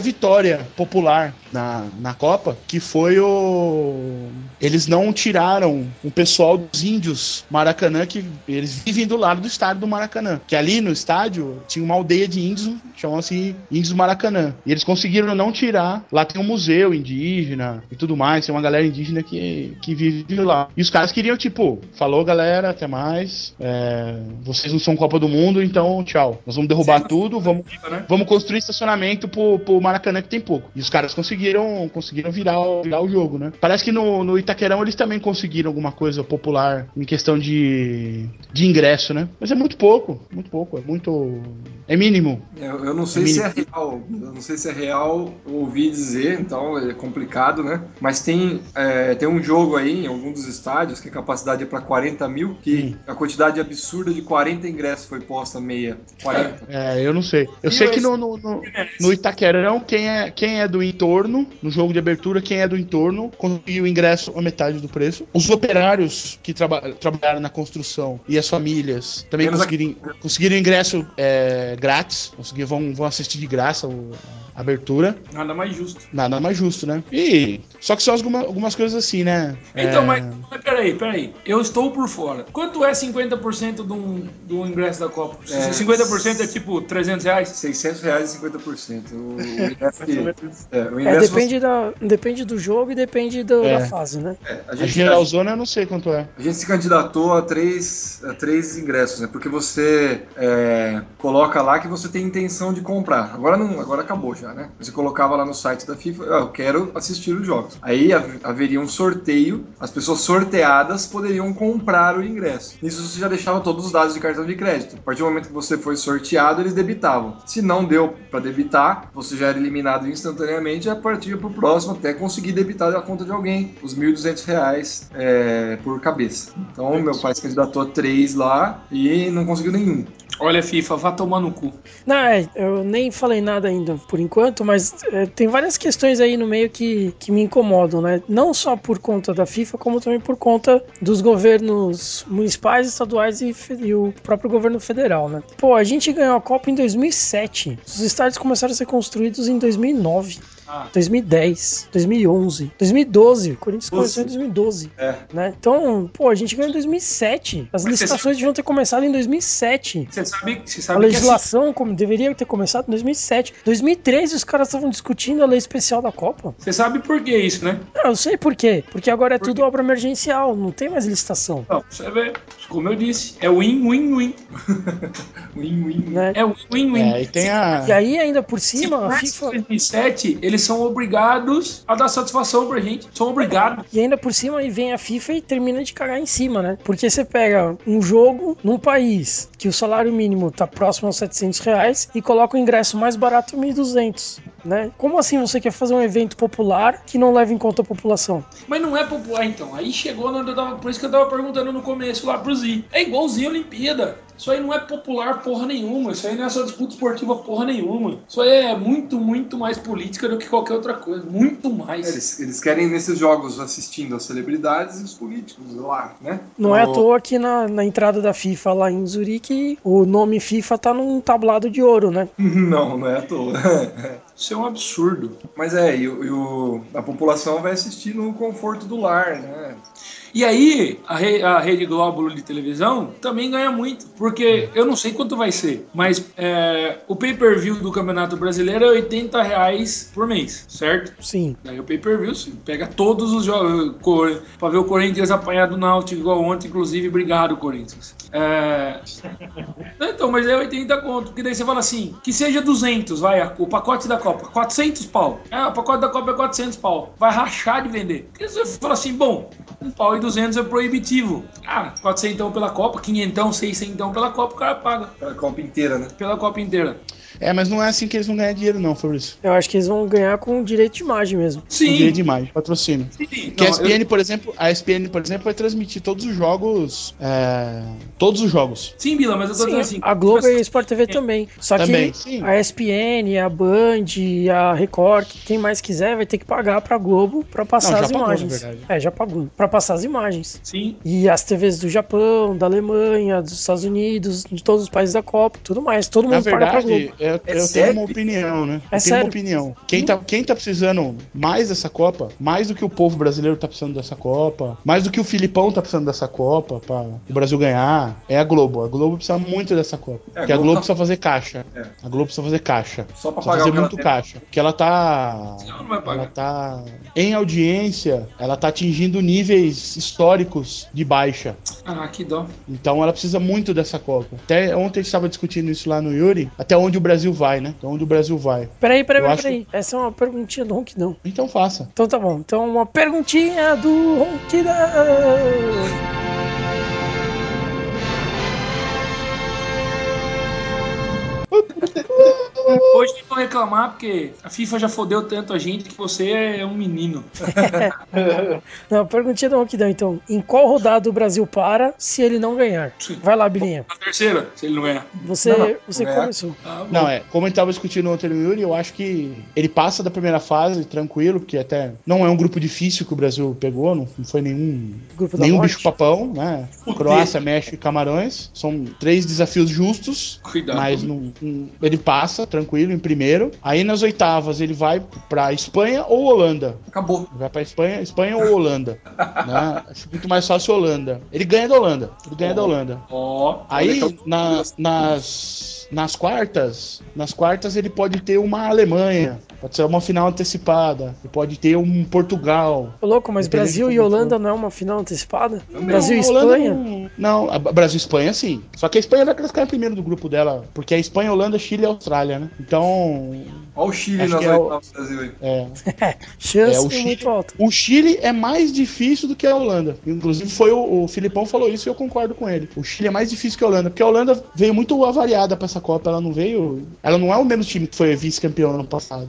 vitória popular na Copa, que foi o... Eles não tiraram o pessoal dos índios Maracanã, que eles vivem do lado do estádio do Maracanã. Que ali no estádio tinha uma aldeia de índios, chamam-se Índios Maracanã. E eles conseguiram não tirar. Lá tem um museu indígena e tudo mais, tem uma galera indígena que vive lá. E os caras queriam, tipo, falou galera, até mais, vocês não são Copa do Mundo, então tchau. Nós vamos derrubar tudo, vamos construir estacionamento pro Maracanã que tem pouco. E os caras conseguiram virar o jogo, né? Parece que no Itaquerão eles também conseguiram alguma coisa popular em questão de ingresso, né? Mas é muito pouco, é mínimo. Eu não sei se é real, ouvi dizer, então é complicado, né? Mas tem um jogo aí, em algum dos estádios, que a capacidade é para 40 mil, que a quantidade absurda de 40 ingressos foi posta meia. 40. Eu não sei. Eu sei que no Itaquerão, quem é do entorno, no jogo de abertura, quem é do entorno, conseguiu o ingresso a metade do preço. Os operários que trabalharam na construção e as famílias também conseguiram ingresso grátis, vão assistir de graça a abertura. Nada mais justo, né? E só que são algumas coisas assim, né? Então, mas peraí. Eu estou por fora. Quanto é 50% do ingresso da Copa? 50% é tipo R$300? R$600 e 50%. O ingresso o ingresso depende, depende do jogo e depende da fase, né? A geralzona eu não sei quanto é. A gente se candidatou a três ingressos, né? Porque você coloca lá que você tem intenção de comprar. Agora acabou já, né? Você colocava lá no site da FIFA, eu quero assistir os jogos. Aí haveria um sorteio, as pessoas sorteadas poderiam comprar o ingresso. Nisso você já deixava todos os dados de cartão de crédito. A partir do momento que você foi sorteado, eles debitavam. Se não deu para debitar, você já era eliminado instantaneamente e a partir pro próximo até conseguir debitar da conta de alguém os R$1.200 por cabeça. Então meu pai se candidatou a 3 lá e não conseguiu nenhum. Olha, FIFA, vá tomar no cu. Não, eu nem falei nada ainda por enquanto, mas tem várias questões aí no meio que me incomodam, né? Não só por conta da FIFA, como também por conta dos governos municipais, estaduais e o próprio governo federal, né? Pô, a gente ganhou a Copa em 2007. Os estádios começaram a ser construídos em 2009. 2010, 2011, 2012, o Corinthians começou em 2012, né? Então, pô, a gente ganhou em 2007, as licitações deviam ter começado em 2007, você sabe a legislação que como deveria ter começado em 2007, 2013 os caras estavam discutindo a lei especial da Copa. Você sabe por que isso, né? Não, eu sei por quê, porque agora tudo obra emergencial, não tem mais licitação. Não, você vê, como eu disse, é win-win-win. Win-win, né? É win-win-win. E aí ainda por cima, a FIFA... 2007, eles são obrigados a dar satisfação pra gente. São obrigados. E ainda por cima aí vem a FIFA e termina de cagar em cima, né? Porque você pega um jogo num país que o salário mínimo tá próximo aos R$700 e coloca o ingresso mais barato em 1.200, né? Como assim você quer fazer um evento popular que não leva em conta a população? Mas não é popular, então. Aí chegou, por isso que eu tava perguntando no começo lá pro Zee. É igual o Zee Olimpíada. Isso aí não é popular porra nenhuma, isso aí não é só disputa esportiva porra nenhuma. Isso aí é muito, muito mais política do que qualquer outra coisa, muito mais. Eles querem, nesses jogos, assistindo as celebridades e os políticos lá, né? Não é à toa que na entrada da FIFA lá em Zurique, o nome FIFA tá num tablado de ouro, né? Não é à toa. Isso é um absurdo. Mas a população vai assistir no conforto do lar, né? E aí, a Rede Globo de televisão também ganha muito, porque eu não sei quanto vai ser, mas o pay-per-view do Campeonato Brasileiro é R$80 por mês, certo? Sim. Daí o pay-per-view, sim, pega todos os jogos, pra ver o Corinthians apanhar do Náutico igual ontem, inclusive, obrigado, Corinthians. Então, mas é R$80, porque daí você fala assim, que seja 200, vai, o pacote da Copa, R$400. O pacote da Copa é R$400, vai rachar de vender. Porque você fala assim, bom, R$1 e R$200 é proibitivo. R$400 pela Copa, R$500, R$600 pela Copa, o cara paga. Pela Copa inteira, né? Pela Copa inteira. Mas não é assim que eles vão ganhar dinheiro, não, Fabrício. Eu acho que eles vão ganhar com direito de imagem mesmo. Sim. Com direito de imagem, patrocínio. Sim. Que a ESPN, por exemplo, vai transmitir todos os jogos. Todos os jogos. Sim, Bila, mas eu tô dizendo assim. A Globo e a Sport TV também. Só também, que sim. A ESPN, a Band, a Record, quem mais quiser, vai ter que pagar pra Globo pra passar as imagens. Pagou, já pagou. Pra passar as imagens. Sim. E as TVs do Japão, da Alemanha, dos Estados Unidos, de todos os países da Copa, tudo mais. Todo mundo paga pra Globo. Eu tenho uma opinião, né? Eu tenho uma opinião. Quem tá precisando mais dessa Copa, mais do que o povo brasileiro tá precisando dessa Copa, mais do que o Felipão tá precisando dessa Copa pra o Brasil ganhar, é a Globo. A Globo precisa muito dessa Copa. Porque a Globo precisa fazer caixa. A Globo precisa fazer caixa. Só pra pagar fazer muito caixa. Porque ela tá... Não vai pagar. Ela tá... Em audiência, ela tá atingindo níveis históricos de baixa. Que dó. Então ela precisa muito dessa Copa. Até ontem a gente tava discutindo isso lá no Yuri, até onde o Brasil vai, né? Então, onde o Brasil vai. Peraí. Essa é uma perguntinha do Ronquidão. Então faça. Então tá bom. Então, uma perguntinha do Ronquidão. Hoje não vou reclamar, porque a FIFA já fodeu tanto a gente que você é um menino. Não, perguntinha do Ronquidão, então. Em qual rodada o Brasil para se ele não ganhar? Vai lá, Bilinha. Na terceira, se ele não ganhar. Você não começou. Como ele tava discutindo ontem no Yuri, eu acho que ele passa da primeira fase tranquilo, porque até não é um grupo difícil que o Brasil pegou, não foi nenhum bicho-papão, né? Croácia, México e Camarões. São 3 desafios justos, cuidado, mas ele passa tranquilo em primeiro. Aí nas oitavas ele vai pra Espanha ou Holanda. Acabou. Vai pra Espanha ou Holanda. Né? Acho muito mais fácil Holanda. Ele ganha da Holanda. Aí nas quartas ele pode ter uma Alemanha, pode ser uma final antecipada, ele pode ter um Portugal. Ô louco, mas Brasil e Holanda não é uma final antecipada? Não, Brasil e Espanha? Não, Brasil e Espanha sim. Só que a Espanha vai classificar em primeiro do grupo dela, porque a Espanha, Holanda, Chile e Austrália, né? Então... Olha o Chile nas oitavas do Brasil aí. Chance muito alta. O Chile é mais difícil do que a Holanda. Inclusive foi o Felipão falou isso e eu concordo com ele. O Chile é mais difícil que a Holanda, porque a Holanda veio muito avariada pra essa Copa, ela não é o mesmo time que foi vice-campeão ano passado.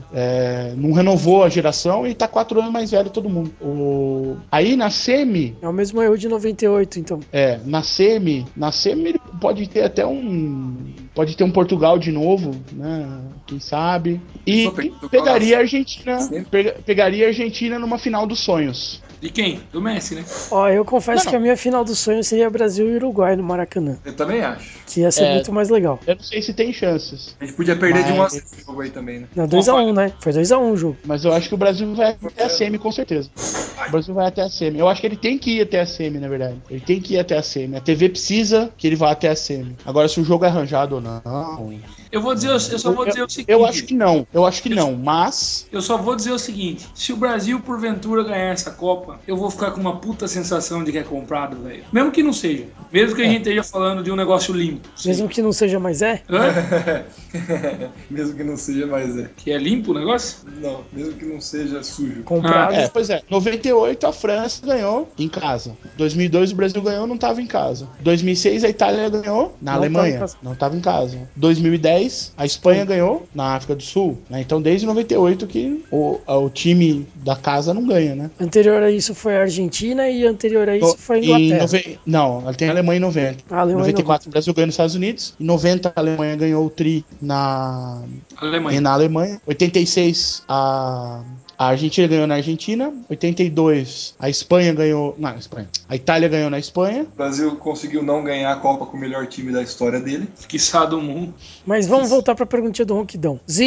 Não renovou a geração e tá 4 anos mais velho todo mundo. Aí na semi... É o mesmo erro de 98, então. Na semi ele pode ter até um Portugal de novo, né? Quem sabe? E pegaria a Argentina numa final dos sonhos. De quem? Do Messi, né? Eu confesso que a minha final do sonho seria Brasil e Uruguai no Maracanã. Eu também acho. Que ia ser muito mais legal. Eu não sei se tem chances. A gente podia perder de 1-0 o jogo aí também, né? Não, 2-1, né? Foi 2-1 o jogo. Mas eu acho que o Brasil vai até a semi, com certeza. O Brasil vai até a semi. Eu acho que ele tem que ir até a semi, na verdade. Ele tem que ir até a semi. A TV precisa que ele vá até a semi. Agora, se o jogo é arranjado ou não... Eu só vou dizer o seguinte... Eu acho que não, mas... Eu só vou dizer o seguinte. Se o Brasil, porventura, ganhar essa Copa, eu vou ficar com uma puta sensação de que é comprado, velho. Mesmo que não seja. Mesmo que a gente esteja falando de um negócio limpo. Sim. Mesmo que não seja, mas é? Mesmo que não seja, mas é. Que é limpo o negócio? Não, mesmo que não seja sujo. Comprado. Pois é. 98, a França ganhou em casa. 2002, o Brasil ganhou, não tava em casa. 2006, a Itália ganhou na Alemanha. Não tava em casa. 2010, 2010, a Espanha ganhou na África do Sul, né? Então desde 98 que o time da casa não ganha, né? Anterior a isso foi a Argentina e anterior a isso foi a Inglaterra. Não, ela tem a Alemanha em 90. A Alemanha 94 o Brasil ganhou nos Estados Unidos. Em 90 a Alemanha ganhou o tri na Alemanha. Na Alemanha. 86 a Argentina ganhou na Argentina, 82 a Espanha ganhou... Não, a Espanha. A Itália ganhou na Espanha. O Brasil conseguiu não ganhar a Copa com o melhor time da história dele. Quiçá do mundo. Mas vamos voltar para a perguntinha do Ronquidão. Zi,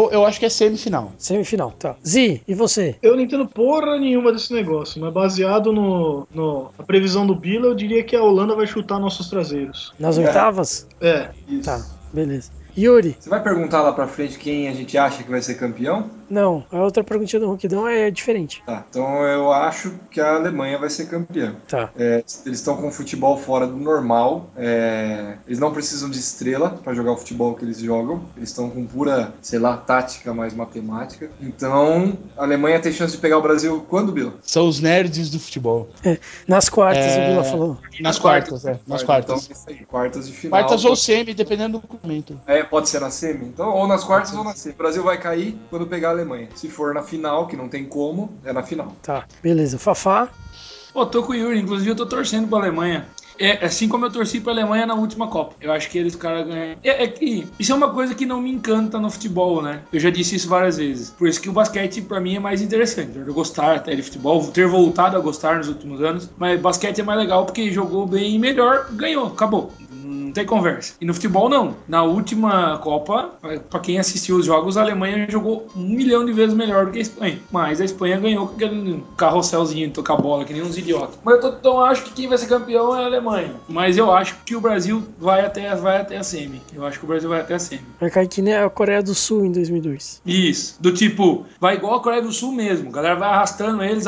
eu acho que é semifinal. Semifinal, tá. Zi, e você? Eu não entendo porra nenhuma desse negócio, mas baseado na previsão do Bila, eu diria que a Holanda vai chutar nossos traseiros. Nas oitavas? É. Isso. Tá, beleza. Yuri. Você vai perguntar lá pra frente quem a gente acha que vai ser campeão? Não, a outra perguntinha do Ronquidão é diferente. Tá, então eu acho que a Alemanha vai ser campeã. Tá. Eles estão com o futebol fora do normal. Eles não precisam de estrela pra jogar o futebol que eles jogam. Eles estão com pura, tática mais matemática. Então, a Alemanha tem chance de pegar o Brasil quando, Bila? São os nerds do futebol. Nas quartas, o Bila falou. Nas quartas. Então, isso aí, quartas de final. Quartas ou semi, dependendo do documento. Pode ser na semi, então, ou nas quartas ou na semi. O Brasil vai cair quando pegar a Alemanha. Se for na final, que não tem como, é na final. Tá, beleza. Fafá? Tô com o Yuri, inclusive eu tô torcendo pra Alemanha. Assim como eu torci pra Alemanha na última Copa. Eu acho que eles, cara, ganham. Isso é uma coisa que não me encanta no futebol, né? Eu já disse isso várias vezes. Por isso que o basquete, pra mim, é mais interessante. Eu gostar até de futebol, ter voltado a gostar nos últimos anos. Mas basquete é mais legal porque jogou bem melhor, ganhou, acabou. Não tem conversa. E no futebol, não. Na última Copa, pra quem assistiu os jogos, a Alemanha jogou 1 milhão de vezes melhor do que a Espanha. Mas a Espanha ganhou com aquele carrosselzinho de tocar bola, que nem uns idiotas. Mas então acho que quem vai ser campeão é a Alemanha. Mas eu acho que o Brasil vai até a semi. Eu acho que o Brasil vai até a semi. Vai cair que nem a Coreia do Sul em 2002. Isso. Do tipo, vai igual a Coreia do Sul mesmo. A galera vai arrastando eles,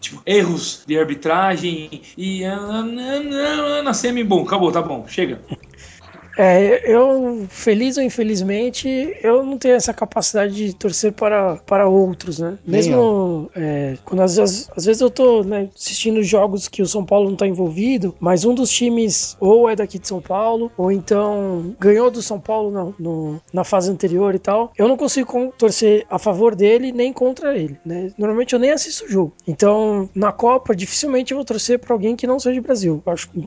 tipo, erros de arbitragem. E na semi, bom, acabou, tá bom. Chega. Eu, feliz ou infelizmente, eu não tenho essa capacidade de torcer para outros, né? Mesmo quando às vezes eu tô assistindo jogos que o São Paulo não tá envolvido, mas um dos times ou é daqui de São Paulo, ou então ganhou do São Paulo na fase anterior e tal, eu não consigo torcer a favor dele nem contra ele, né? Normalmente eu nem assisto o jogo. Então, na Copa, dificilmente eu vou torcer para alguém que não seja do Brasil.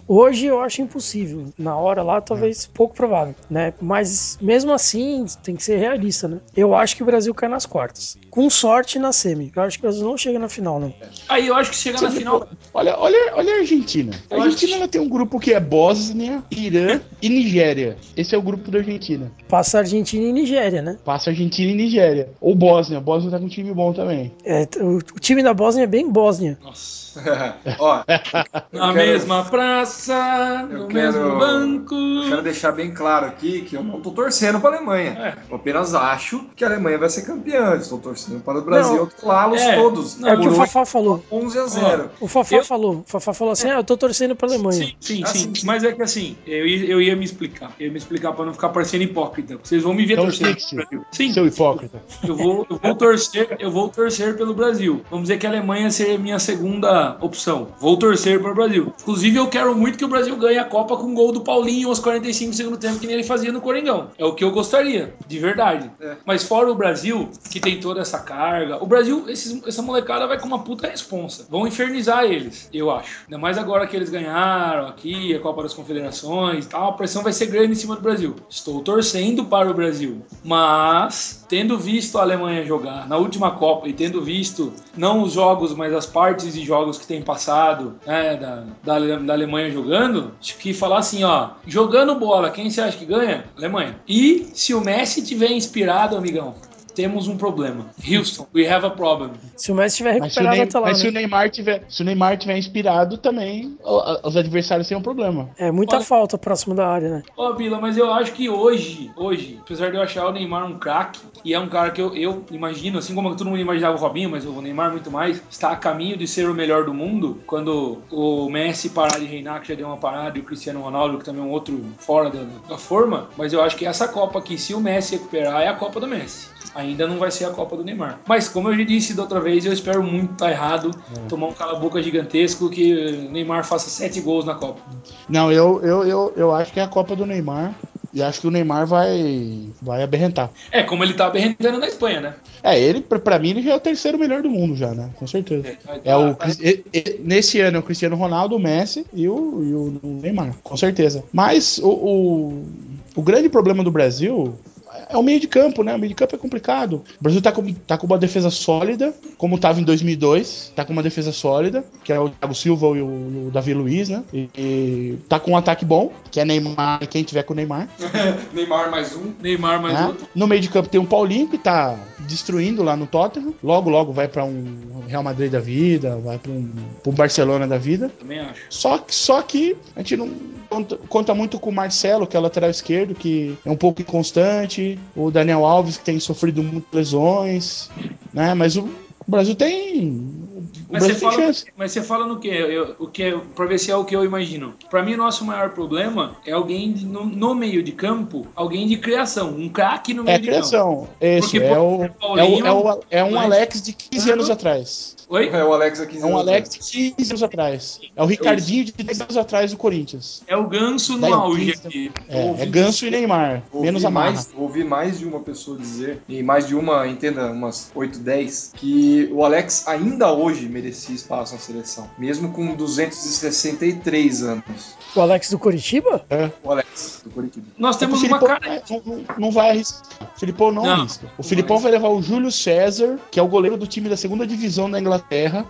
Hoje eu acho impossível. Na hora lá, talvez... pouco provável, né? Mas mesmo assim, tem que ser realista, né? Eu acho que o Brasil cai nas quartas. Com sorte na semi. Eu acho que o Brasil não chega na final, não. Aí eu acho que chegar na final... Olha a Argentina. A Argentina ela tem um grupo que é Bósnia, Irã e Nigéria. Esse é o grupo da Argentina. Passa Argentina e Nigéria, né? Passa Argentina e Nigéria. Ou Bósnia. A Bósnia tá com um time bom também. O time da Bósnia é bem Bósnia. Nossa. Ó, na mesma praça, no mesmo banco... Eu quero deixar bem claro aqui que eu não tô torcendo pra Alemanha. Eu apenas acho que a Alemanha vai ser campeã. Estou torcendo para o Brasil. Eu tô lá todos. Não, é o que o Fafá falou. 11-0. O Fafá falou. O Fafá falou assim, eu tô torcendo pra Alemanha. Sim. Mas é que assim, eu ia me explicar. Eu ia me explicar pra não ficar parecendo hipócrita. Vocês vão me ver torcendo pelo Brasil. Sim. Seu hipócrita. Eu vou torcer pelo Brasil. Vamos dizer que a Alemanha seria a minha segunda opção. Vou torcer pro Brasil. Inclusive, eu quero muito que o Brasil ganhe a Copa com o gol do Paulinho aos 45 no segundo tempo, que nem ele fazia no Coringão. É o que eu gostaria, de verdade. Mas fora o Brasil, que tem toda essa carga, o Brasil, essa molecada vai com uma puta responsa. Vão infernizar eles, eu acho. Ainda mais agora que eles ganharam aqui, a Copa das Confederações e tal, a pressão vai ser grande em cima do Brasil. Estou torcendo para o Brasil. Mas, tendo visto a Alemanha jogar na última Copa e tendo visto, não os jogos, mas as partes de jogos que tem passado, né, da Alemanha jogando, acho que falar assim, jogando bola, quem você acha que ganha? Alemanha. E se o Messi tiver inspirado, amigão, temos um problema. Houston, we have a problem. Se o Messi tiver recuperado, vai estar lá. Mas se o Neymar tiver inspirado, também os adversários têm um problema. Muita falta próximo da área, né? Bila, mas eu acho que hoje, apesar de eu achar o Neymar um craque, e é um cara que eu imagino, assim como todo mundo imaginava o Robinho, mas o Neymar muito mais, está a caminho de ser o melhor do mundo, quando o Messi parar de reinar, que já deu uma parada, e o Cristiano Ronaldo, que também é um outro fora da forma, mas eu acho que essa Copa aqui, se o Messi recuperar, é a Copa do Messi. Ainda não vai ser a Copa do Neymar. Mas como eu já disse da outra vez, eu espero muito estar errado, tomar um cala-boca gigantesco que o Neymar faça 7 gols na Copa. Não, eu acho que é a Copa do Neymar. E acho que o Neymar vai aberrentar. É, como ele tá aberrentando na Espanha, né? É, ele, pra mim, ele já é o terceiro melhor do mundo já, né? Com certeza. Nesse ano é o Cristiano Ronaldo, o Messi e o Neymar, com certeza. Mas o grande problema do Brasil é o meio de campo, né? O meio de campo é complicado. O Brasil tá com uma defesa sólida, como tava em 2002. Tá com uma defesa sólida, que é o Thiago Silva e o Davi Luiz, né? E tá com um ataque bom, que é Neymar, quem tiver com o Neymar. Neymar mais um, Neymar mais outro. No meio de campo tem um Paulinho, que tá destruindo lá no Tottenham. Logo vai pra um Real Madrid da vida, vai pra um Barcelona da vida. Também acho. Só que a gente não conta muito com o Marcelo, que é o lateral esquerdo, que é um pouco inconstante. O Daniel Alves, que tem sofrido muitas lesões, né? Mas o Brasil tem... Mas você fala no quê? Pra ver se é o que eu imagino. Pra mim, o nosso maior problema é alguém no meio de campo, alguém de criação, um craque no meio de criação. Campo. Esse, porque, um Alex de 15 anos atrás. Oi? É o Alex de 15 anos atrás. É o Ricardinho de 10 anos atrás do Corinthians. É o Ganso no auge aqui. É Ganso e Neymar. Menos a mais. Ouvi mais de uma pessoa dizer, e mais de uma, entenda, umas 8, 10, que o Alex ainda hoje merecia espaço na seleção, mesmo com 263 anos. O Alex do Coritiba? É. O Alex do Coritiba. Nós temos uma cara... Não vai arriscar. O Felipão não arrisca. O Felipão vai levar o Júlio César, que é o goleiro do time da segunda divisão da Inglaterra,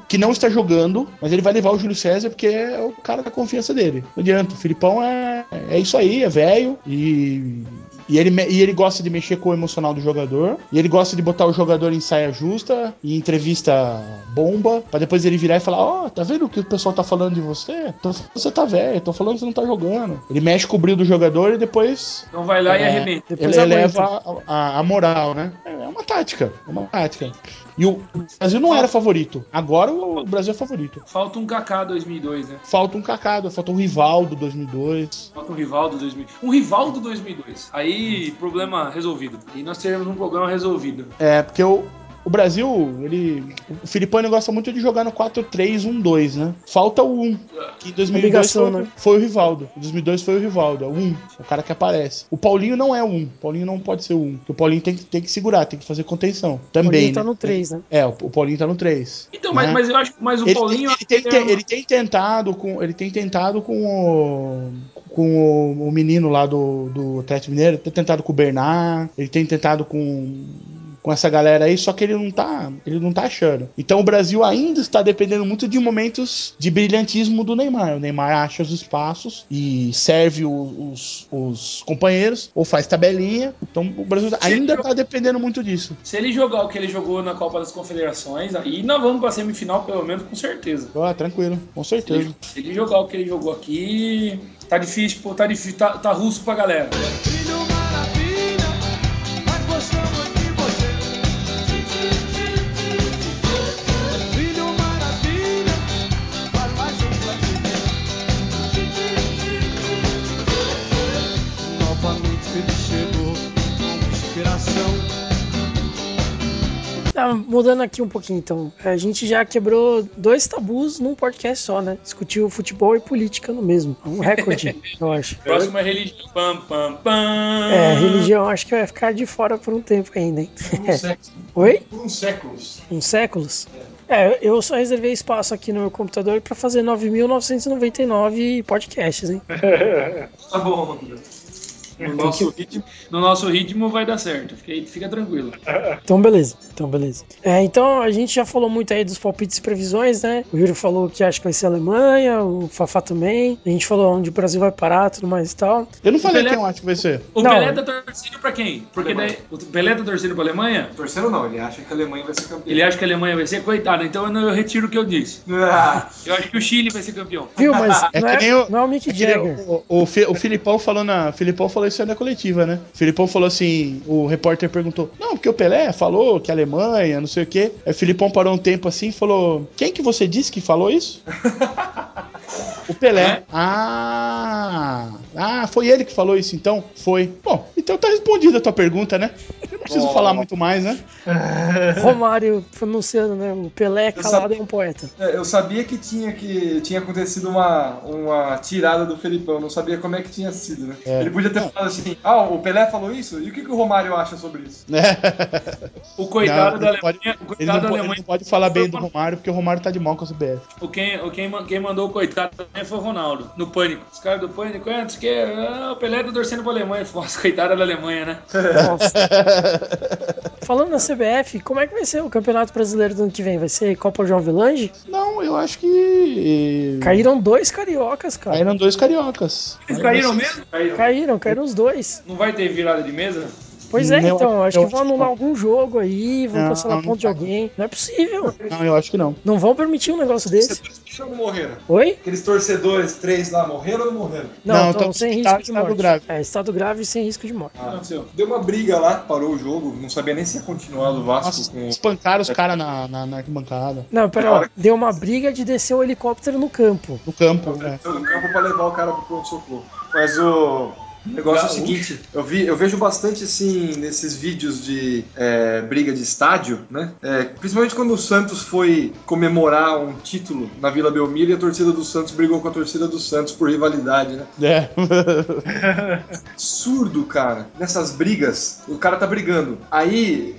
que não está jogando, mas ele vai levar o Júlio César porque é o cara da confiança dele. Não adianta. O Felipão é isso aí, é velho e ele gosta de mexer com o emocional do jogador, e ele gosta de botar o jogador em saia justa, em entrevista bomba, pra depois ele virar e falar: ó, tá vendo o que o pessoal tá falando de você? Você tá velho, tô falando que você não tá jogando. Ele mexe com o brilho do jogador e depois... Então vai lá e arrebenta. Depois ele leva a moral, né? É uma tática, E o Brasil não era favorito. Agora o Brasil é favorito. Falta um Kaká 2002, né? Falta um Rivaldo 2002. Um Rivaldo 2002. Aí, problema resolvido. E nós teremos um problema resolvido. É, porque o Brasil, o Felipão gosta muito de jogar no 4-3-1-2, né? Falta o 1, que em 2002 foi o Rivaldo. Em 2002 foi o Rivaldo, é o 1, o cara que aparece. O Paulinho não é o 1, o Paulinho não pode ser o 1, porque o Paulinho tem que segurar, tem que fazer contenção também. O Paulinho tá no 3, né? É, o Paulinho tá no 3. Então, né? mas eu acho que o Paulinho... Ele tem tentado com o menino lá do Atlético Mineiro, ele tem tentado com o Bernard, ele tem tentado com essa galera aí, só que ele não tá achando. Então o Brasil ainda está dependendo muito de momentos de brilhantismo do Neymar. O Neymar acha os espaços e serve os companheiros, ou faz tabelinha. Então o Brasil ainda está dependendo muito disso. Se ele jogar o que ele jogou na Copa das Confederações, aí nós vamos pra semifinal, pelo menos, com certeza. Ah, tranquilo, com certeza. Se ele jogar o que ele jogou aqui, tá difícil, pô, tá russo pra galera. Mudando aqui um pouquinho, então. A gente já quebrou 2 tabus num podcast só, né? Discutiu futebol e política no mesmo. Um recorde, eu acho. Próximo é religião. Pam, pam, pam. É, religião acho que vai ficar de fora por um tempo ainda, hein? Por uns séculos. Uns séculos? É, eu só reservei espaço aqui no meu computador pra fazer 9.999 podcasts, hein? Tá bom, No nosso ritmo vai dar certo, fica tranquilo. Então beleza. Então a gente já falou muito aí dos palpites e previsões, né? O Yuri falou que acha que vai ser a Alemanha, o Fafá também. A gente falou onde o Brasil vai parar, tudo mais e tal. Eu não falei quem eu acho que vai ser. O Pelé tá torcendo pra quem? Porque daí, o Pelé tá torcendo pra Alemanha? Torcendo não, ele acha que a Alemanha vai ser campeão. Ele acha que a Alemanha vai ser? Coitado, então eu retiro o que eu disse. Eu acho que o Chile vai ser campeão. Viu, mas não é o Mick Jagger. O Filipão falou isso aí na coletiva, né? O Felipão falou assim, o repórter perguntou, não, porque o Pelé falou que a Alemanha, não sei o quê. Aí o Felipão parou um tempo assim e falou, quem que você disse que falou isso? O Pelé. Ah, foi ele que falou isso, então? Foi. Bom, então tá respondida a tua pergunta, né? preciso falar muito mais, né? Romário pronunciando, né? O Pelé calado é um poeta. Eu sabia que tinha acontecido uma tirada do Felipão, não sabia como é que tinha sido, né? É. Ele podia ter falado assim, o Pelé falou isso? E o que o Romário acha sobre isso? É. O coitado da Alemanha... Ele não pode falar bem do Romário, porque o Romário tá de mal com a CBF. Quem mandou o coitado também foi o Ronaldo, no Pânico. Os caras do Pânico, antes que... o Pelé tá torcendo pra Alemanha. Nossa, coitada da Alemanha, né? Falando na CBF, como é que vai ser o Campeonato Brasileiro do ano que vem? Vai ser Copa João Avelange? Não, eu acho que... Caíram 2 cariocas, cara. Caíram 2 cariocas. Eles caíram mesmo? Caíram os 2. Não vai ter virada de mesa? Pois é, não, então, acho que vão anular algum jogo aí, vão cancelar ponto de alguém. Não é possível. Não, eu acho que não. Não vão permitir um negócio desse. Morreram. Oi? Aqueles torcedores 3 lá morreram ou não morreram? Não, estão sem risco de morte. Grave. É, estado grave e sem risco de morte. Deu uma briga lá, parou o jogo, não sabia nem se ia continuar do Vasco. Nossa, com... Espancaram os caras na arquibancada. Não, pera, deu uma briga de descer o helicóptero no campo. No campo, né? No campo pra levar o cara pro pronto-socorro. Mas o negócio é o seguinte, eu vejo bastante assim nesses vídeos de briga de estádio, né? Principalmente quando o Santos foi comemorar um título na Vila Belmiro e a torcida do Santos brigou com a torcida do Santos por rivalidade, né? É. Absurdo, cara. Nessas brigas, o cara tá brigando. Aí...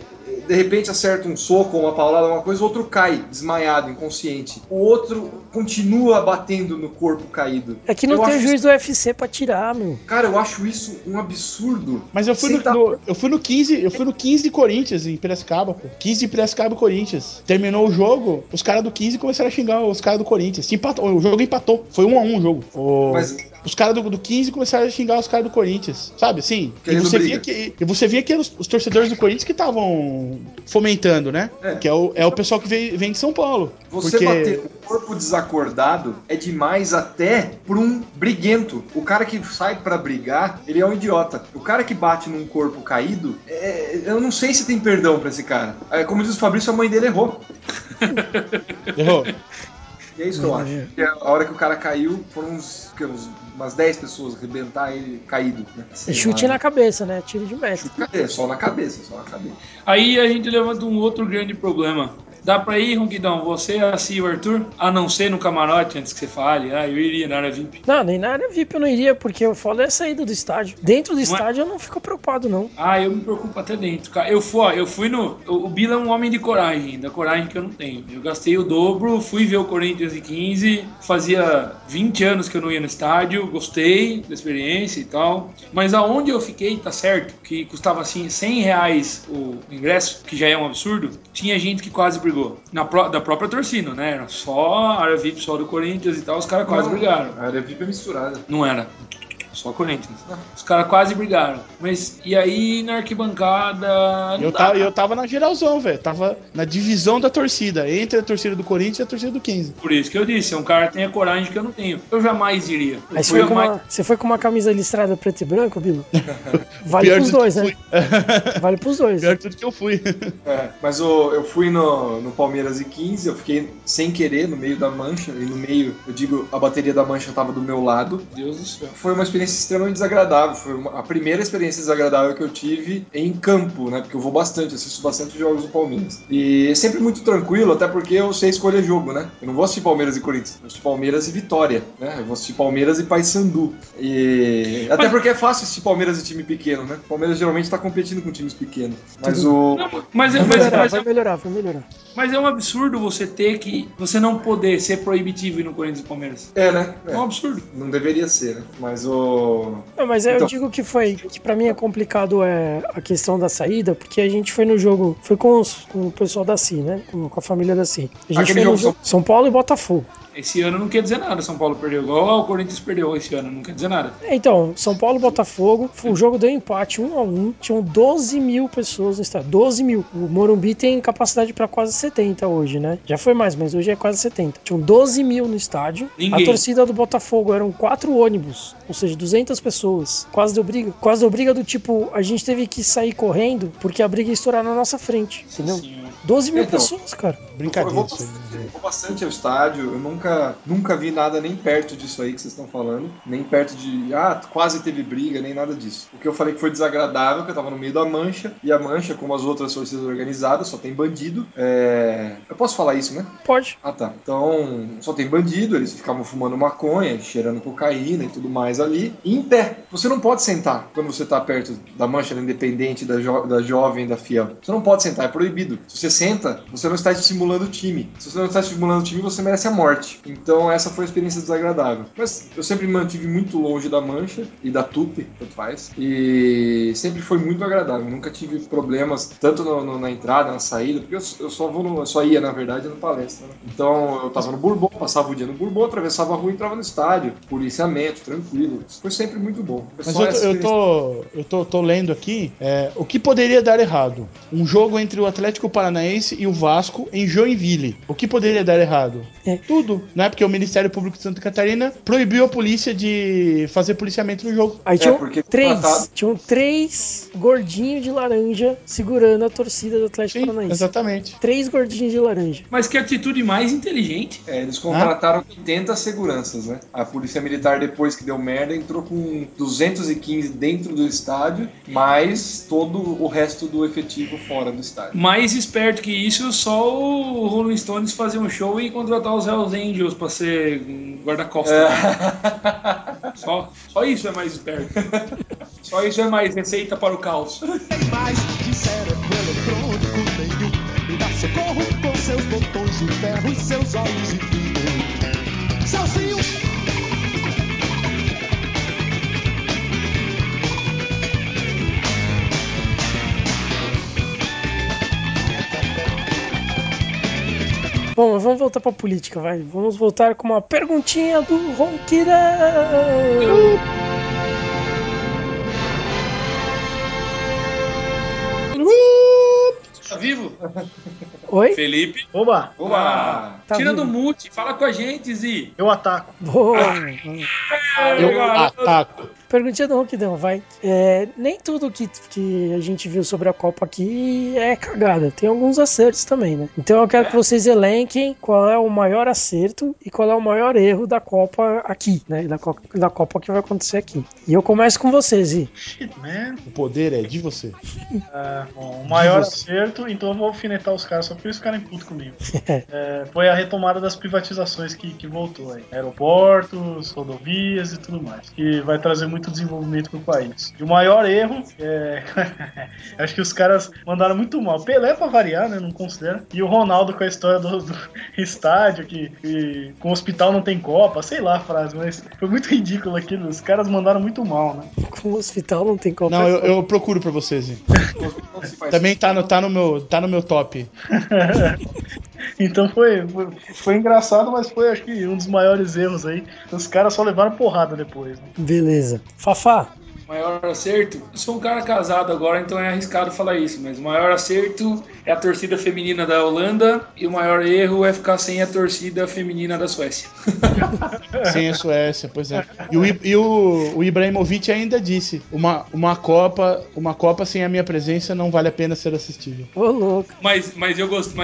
de repente acerta um soco, uma paulada, uma coisa, o outro cai, desmaiado, inconsciente. O outro continua batendo no corpo caído. É que não tem juiz do UFC pra tirar, meu. Cara, eu acho isso um absurdo. Mas eu fui no 15 Corinthians, em Piracicaba, pô. 15 Piracicaba e Corinthians. Terminou o jogo, os caras do 15 começaram a xingar os caras do Corinthians. O jogo empatou, foi 1-1 o jogo. Os caras do 15 começaram a xingar os caras do Corinthians, sabe? Sim. E você via que eram os torcedores do Corinthians que estavam fomentando, né? Que é o pessoal que vem de São Paulo. Bater o corpo desacordado é demais até por um briguento. O cara que sai pra brigar, ele é um idiota. O cara que bate num corpo caído, eu não sei se tem perdão pra esse cara. Como diz o Fabrício, a mãe dele errou. Errou. E é isso que eu acho. Porque a hora que o cara caiu, foram umas 10 pessoas arrebentar ele caído. Né? Chute na cabeça, né? Tiro de mestre. Só na cabeça. Aí a gente levanta um outro grande problema. Dá pra ir, Ronquidão, você, assim, o Arthur, a não ser no camarote, antes que você fale, eu iria na área VIP. Não, nem na área VIP eu não iria, porque eu falo é a saída do estádio. Dentro do estádio eu não fico preocupado, não. Eu me preocupo até dentro, cara. Eu fui no... O Bila é um homem de coragem, da coragem que eu não tenho. Eu gastei o dobro, fui ver o Corinthians em 15, fazia 20 anos que eu não ia no estádio, gostei da experiência e tal. Mas aonde eu fiquei, tá certo, que custava, assim, R$100 o ingresso, que já é um absurdo, tinha gente que quase brigou. Da própria torcida, né? Era só a área VIP, só do Corinthians e tal, os caras quase brigaram. A área VIP é misturada. Não era. Só Corinthians. Os caras quase brigaram. Mas, e aí, na arquibancada... Eu tava na geralzão, velho. Tava na divisão da torcida. Entre a torcida do Corinthians e a torcida do 15. Por isso que eu disse. É um cara que tem a coragem que eu não tenho. Eu jamais iria. Você foi com uma camisa listrada preto e branco, Bilo? Vale pros dois, né? Vale pros dois. Pior tudo que eu fui. Mas eu fui no Palmeiras e 15. Eu fiquei sem querer no meio da mancha. E no meio, eu digo, a bateria da mancha tava do meu lado. Deus do céu. Foi uma experiência extremamente desagradável, foi a primeira experiência desagradável que eu tive em campo, né, porque eu vou bastante, assisto bastante jogos do Palmeiras, e é sempre muito tranquilo, até porque eu sei escolher jogo, né, eu não vou assistir Palmeiras e Corinthians, eu vou assistir Palmeiras e Vitória, né, eu vou assistir Palmeiras e Paysandu, e até porque é fácil assistir Palmeiras e time pequeno, né, Palmeiras geralmente tá competindo com times pequenos, mas o... Vai melhorar. Mas é um absurdo você não poder ser proibitivo no Corinthians e Palmeiras. Né? É um absurdo. Não deveria ser, né? Mas o... Não, mas então... eu digo que que pra mim é complicado a questão da saída, porque a gente foi no jogo, foi com o pessoal da Zee, né? Com a família da Zee. A gente foi no jogo São Paulo e Botafogo. Esse ano não quer dizer nada, São Paulo perdeu igual o Corinthians perdeu esse ano, não quer dizer nada. Então, São Paulo e Botafogo, o jogo deu empate 1-1, tinham 12 mil pessoas no estádio, 12 mil. O Morumbi tem capacidade pra quase 70 hoje, né? Já foi mais, mas hoje é quase 70. Tinham 12 mil no estádio. A torcida do Botafogo eram 4 ônibus, ou seja, 200 pessoas. Quase deu briga do tipo, a gente teve que sair correndo porque a briga ia estourar na nossa frente, entendeu? Sim, 12 mil pessoas, cara. Brincadeira. Eu vou bastante ao estádio, eu nunca vi nada nem perto disso aí que vocês estão falando, nem perto de, quase teve briga, nem nada disso. O que eu falei que foi desagradável, que eu tava no meio da mancha, e a mancha, como as outras torcidas organizadas, só tem bandido. Eu posso falar isso, né? Pode. Tá. Então, só tem bandido, eles ficavam fumando maconha, cheirando cocaína e tudo mais ali. E em pé. Você não pode sentar quando você tá perto da mancha, da independente, da jovem, da fiel. Você não pode sentar, é proibido. Se você senta, você não está estimulando o time. Se você não está estimulando o time, você merece a morte. Então, essa foi uma experiência desagradável. Mas eu sempre me mantive muito longe da mancha e da tupe, tanto faz. E sempre foi muito agradável. Nunca tive problemas, tanto na entrada, na saída, porque eu só ia, na verdade, na palestra, né? Então, eu tava no Bourbon, passava o dia no Bourbon, atravessava a rua e entrava no estádio. Policiamento, tranquilo. Isso foi sempre muito bom. Mas eu tô lendo aqui, o que poderia dar errado? Um jogo entre o Atlético Paranaense e o Vasco em Joinville. O que poderia dar errado? Tudo, né? Porque o Ministério Público de Santa Catarina proibiu a polícia de fazer policiamento no jogo. Aí tinham três gordinhos de laranja segurando a torcida do Atlético Paranaense. Exatamente. 3 gordinhos de laranja. Mas que atitude mais inteligente. Eles contrataram 80 seguranças, né? A polícia militar, depois que deu merda, entrou com 215 dentro do estádio, mais todo o resto do efetivo fora do estádio. Mais esperto que isso, só o Rolling Stones fazer um show e contratar os Hells Angels pra ser guarda-costas. Né? Só isso é mais esperto. Só isso é mais receita para o caos. Tem mais de cérebro eletrônico nenhum. Me dá socorro com seus botões de ferro e seus olhos de vidro. Sozinho. Bom, mas vamos voltar pra política, vai. Vamos voltar com uma perguntinha do Ronquirão. Tá vivo? Oi? Felipe. Oba! Tá tira vivo. Do mute, fala com a gente, Zee. Eu ataco. Boa. Eu ataco. Perguntinha do Ronquidão, vai. Nem tudo que a gente viu sobre a Copa aqui é cagada. Tem alguns acertos também, né? Então eu quero que vocês elenquem qual é o maior acerto e qual é o maior erro da Copa aqui, né? Da Copa que vai acontecer aqui. E eu começo com vocês, Zee. Shit, man. O poder é de você. Bom, o maior acerto, então eu vou alfinetar os caras, só pra eles ficarem putos comigo. Foi a retomada das privatizações que voltou aí. Aeroportos, rodovias e tudo mais. Que vai trazer muito desenvolvimento pro país. E o maior erro acho que os caras mandaram muito mal. Pelé pra variar, né? Não considera. E o Ronaldo com a história do estádio que com o hospital não tem Copa. Sei lá a frase, mas foi muito ridículo aquilo. Os caras mandaram muito mal, né? Com o hospital não tem Copa. Não, eu procuro pra vocês, hein? Também tá no meu top. Então foi engraçado, mas foi, acho que, um dos maiores erros aí. Os caras só levaram porrada depois, né? Beleza. Fafá. Maior acerto? Eu sou um cara casado agora, então é arriscado falar isso, mas o maior acerto é a torcida feminina da Holanda e o maior erro é ficar sem a torcida feminina da Suécia. Sem a Suécia, pois é. E o Ibrahimovic ainda disse, uma Copa sem a minha presença não vale a pena ser assistível. Ô, louco. Mas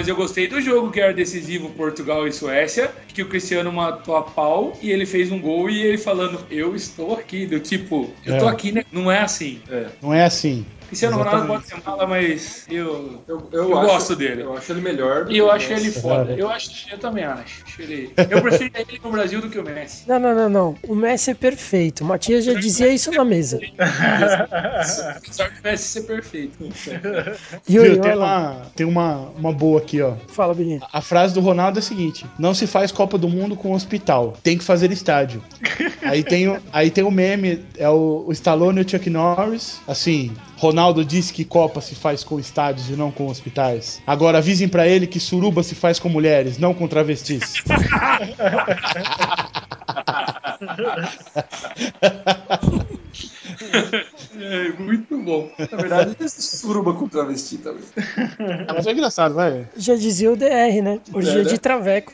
eu gostei do jogo que era decisivo Portugal e Suécia, que o Cristiano matou a pau e ele fez um gol e ele falando, eu estou aqui, do tipo, eu tô aqui, né? Não é assim. Não é assim. Cristiano Ronaldo pode ser mala, mas eu gosto dele. Eu acho ele melhor. E eu acho ele foda. Eu também acho. Eu prefiro ele no Brasil do que o Messi. Não. O Messi é perfeito. O Matias já dizia isso na mesa. Só que o Messi ser perfeito. Yuri, tem uma boa aqui, ó. Fala, menino. A frase do Ronaldo é a seguinte: não se faz Copa do Mundo com hospital. Tem que fazer estádio. Aí tem o meme, é o Stallone e o Chuck Norris, assim... Ronaldo disse que Copa se faz com estádios e não com hospitais. Agora avisem pra ele que suruba se faz com mulheres, não com travestis. É, muito bom. Na verdade, existe suruba com travesti também. Ah, mas é engraçado, vai. Já dizia o DR, né? Hoje é de traveco.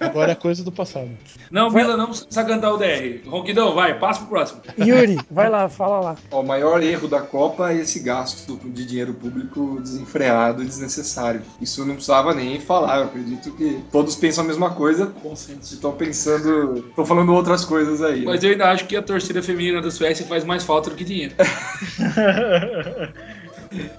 Agora é coisa do passado. Não, Bila, não precisa cantar o DR. Ronquidão, vai, passa pro próximo. Yuri, vai lá, fala lá. O maior erro da Copa é esse gasto de dinheiro público desenfreado e desnecessário. Isso eu não precisava nem falar. Eu acredito que todos pensam a mesma coisa. Bom senso. Estão pensando... Estão falando outras coisas aí. Mas eu ainda acho que a torcida feminina da Suécia faz mais falta do que dinheiro.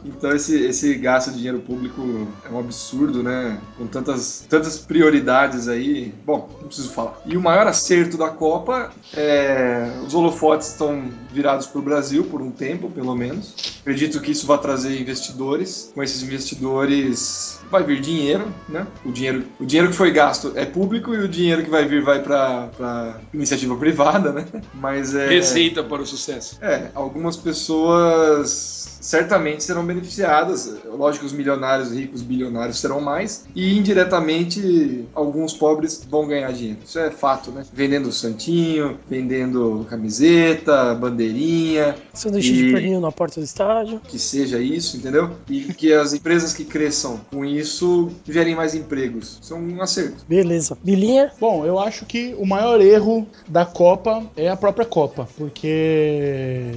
Então esse gasto de dinheiro público é um absurdo, né? Com tantas prioridades aí. Bom, não preciso falar. E o maior acerto da Copa é... Os holofotes estão virados para o Brasil por um tempo, pelo menos. Acredito que isso vai trazer investidores. Com esses investidores vai vir dinheiro, né? O dinheiro que foi gasto é público e o dinheiro que vai vir vai para iniciativa privada, né? Mas é... Receita para o sucesso. É, algumas pessoas... certamente serão beneficiadas. Lógico, os milionários, ricos, bilionários serão mais. E indiretamente, alguns pobres vão ganhar dinheiro. Isso é fato, né? Vendendo santinho, vendendo camiseta, bandeirinha. Sanduíche de perninho na porta do estádio. Que seja isso, entendeu? E que as empresas que cresçam com isso gerem mais empregos. Isso é um acerto. Beleza. Bilinha? Bom, eu acho que o maior erro da Copa é a própria Copa. Porque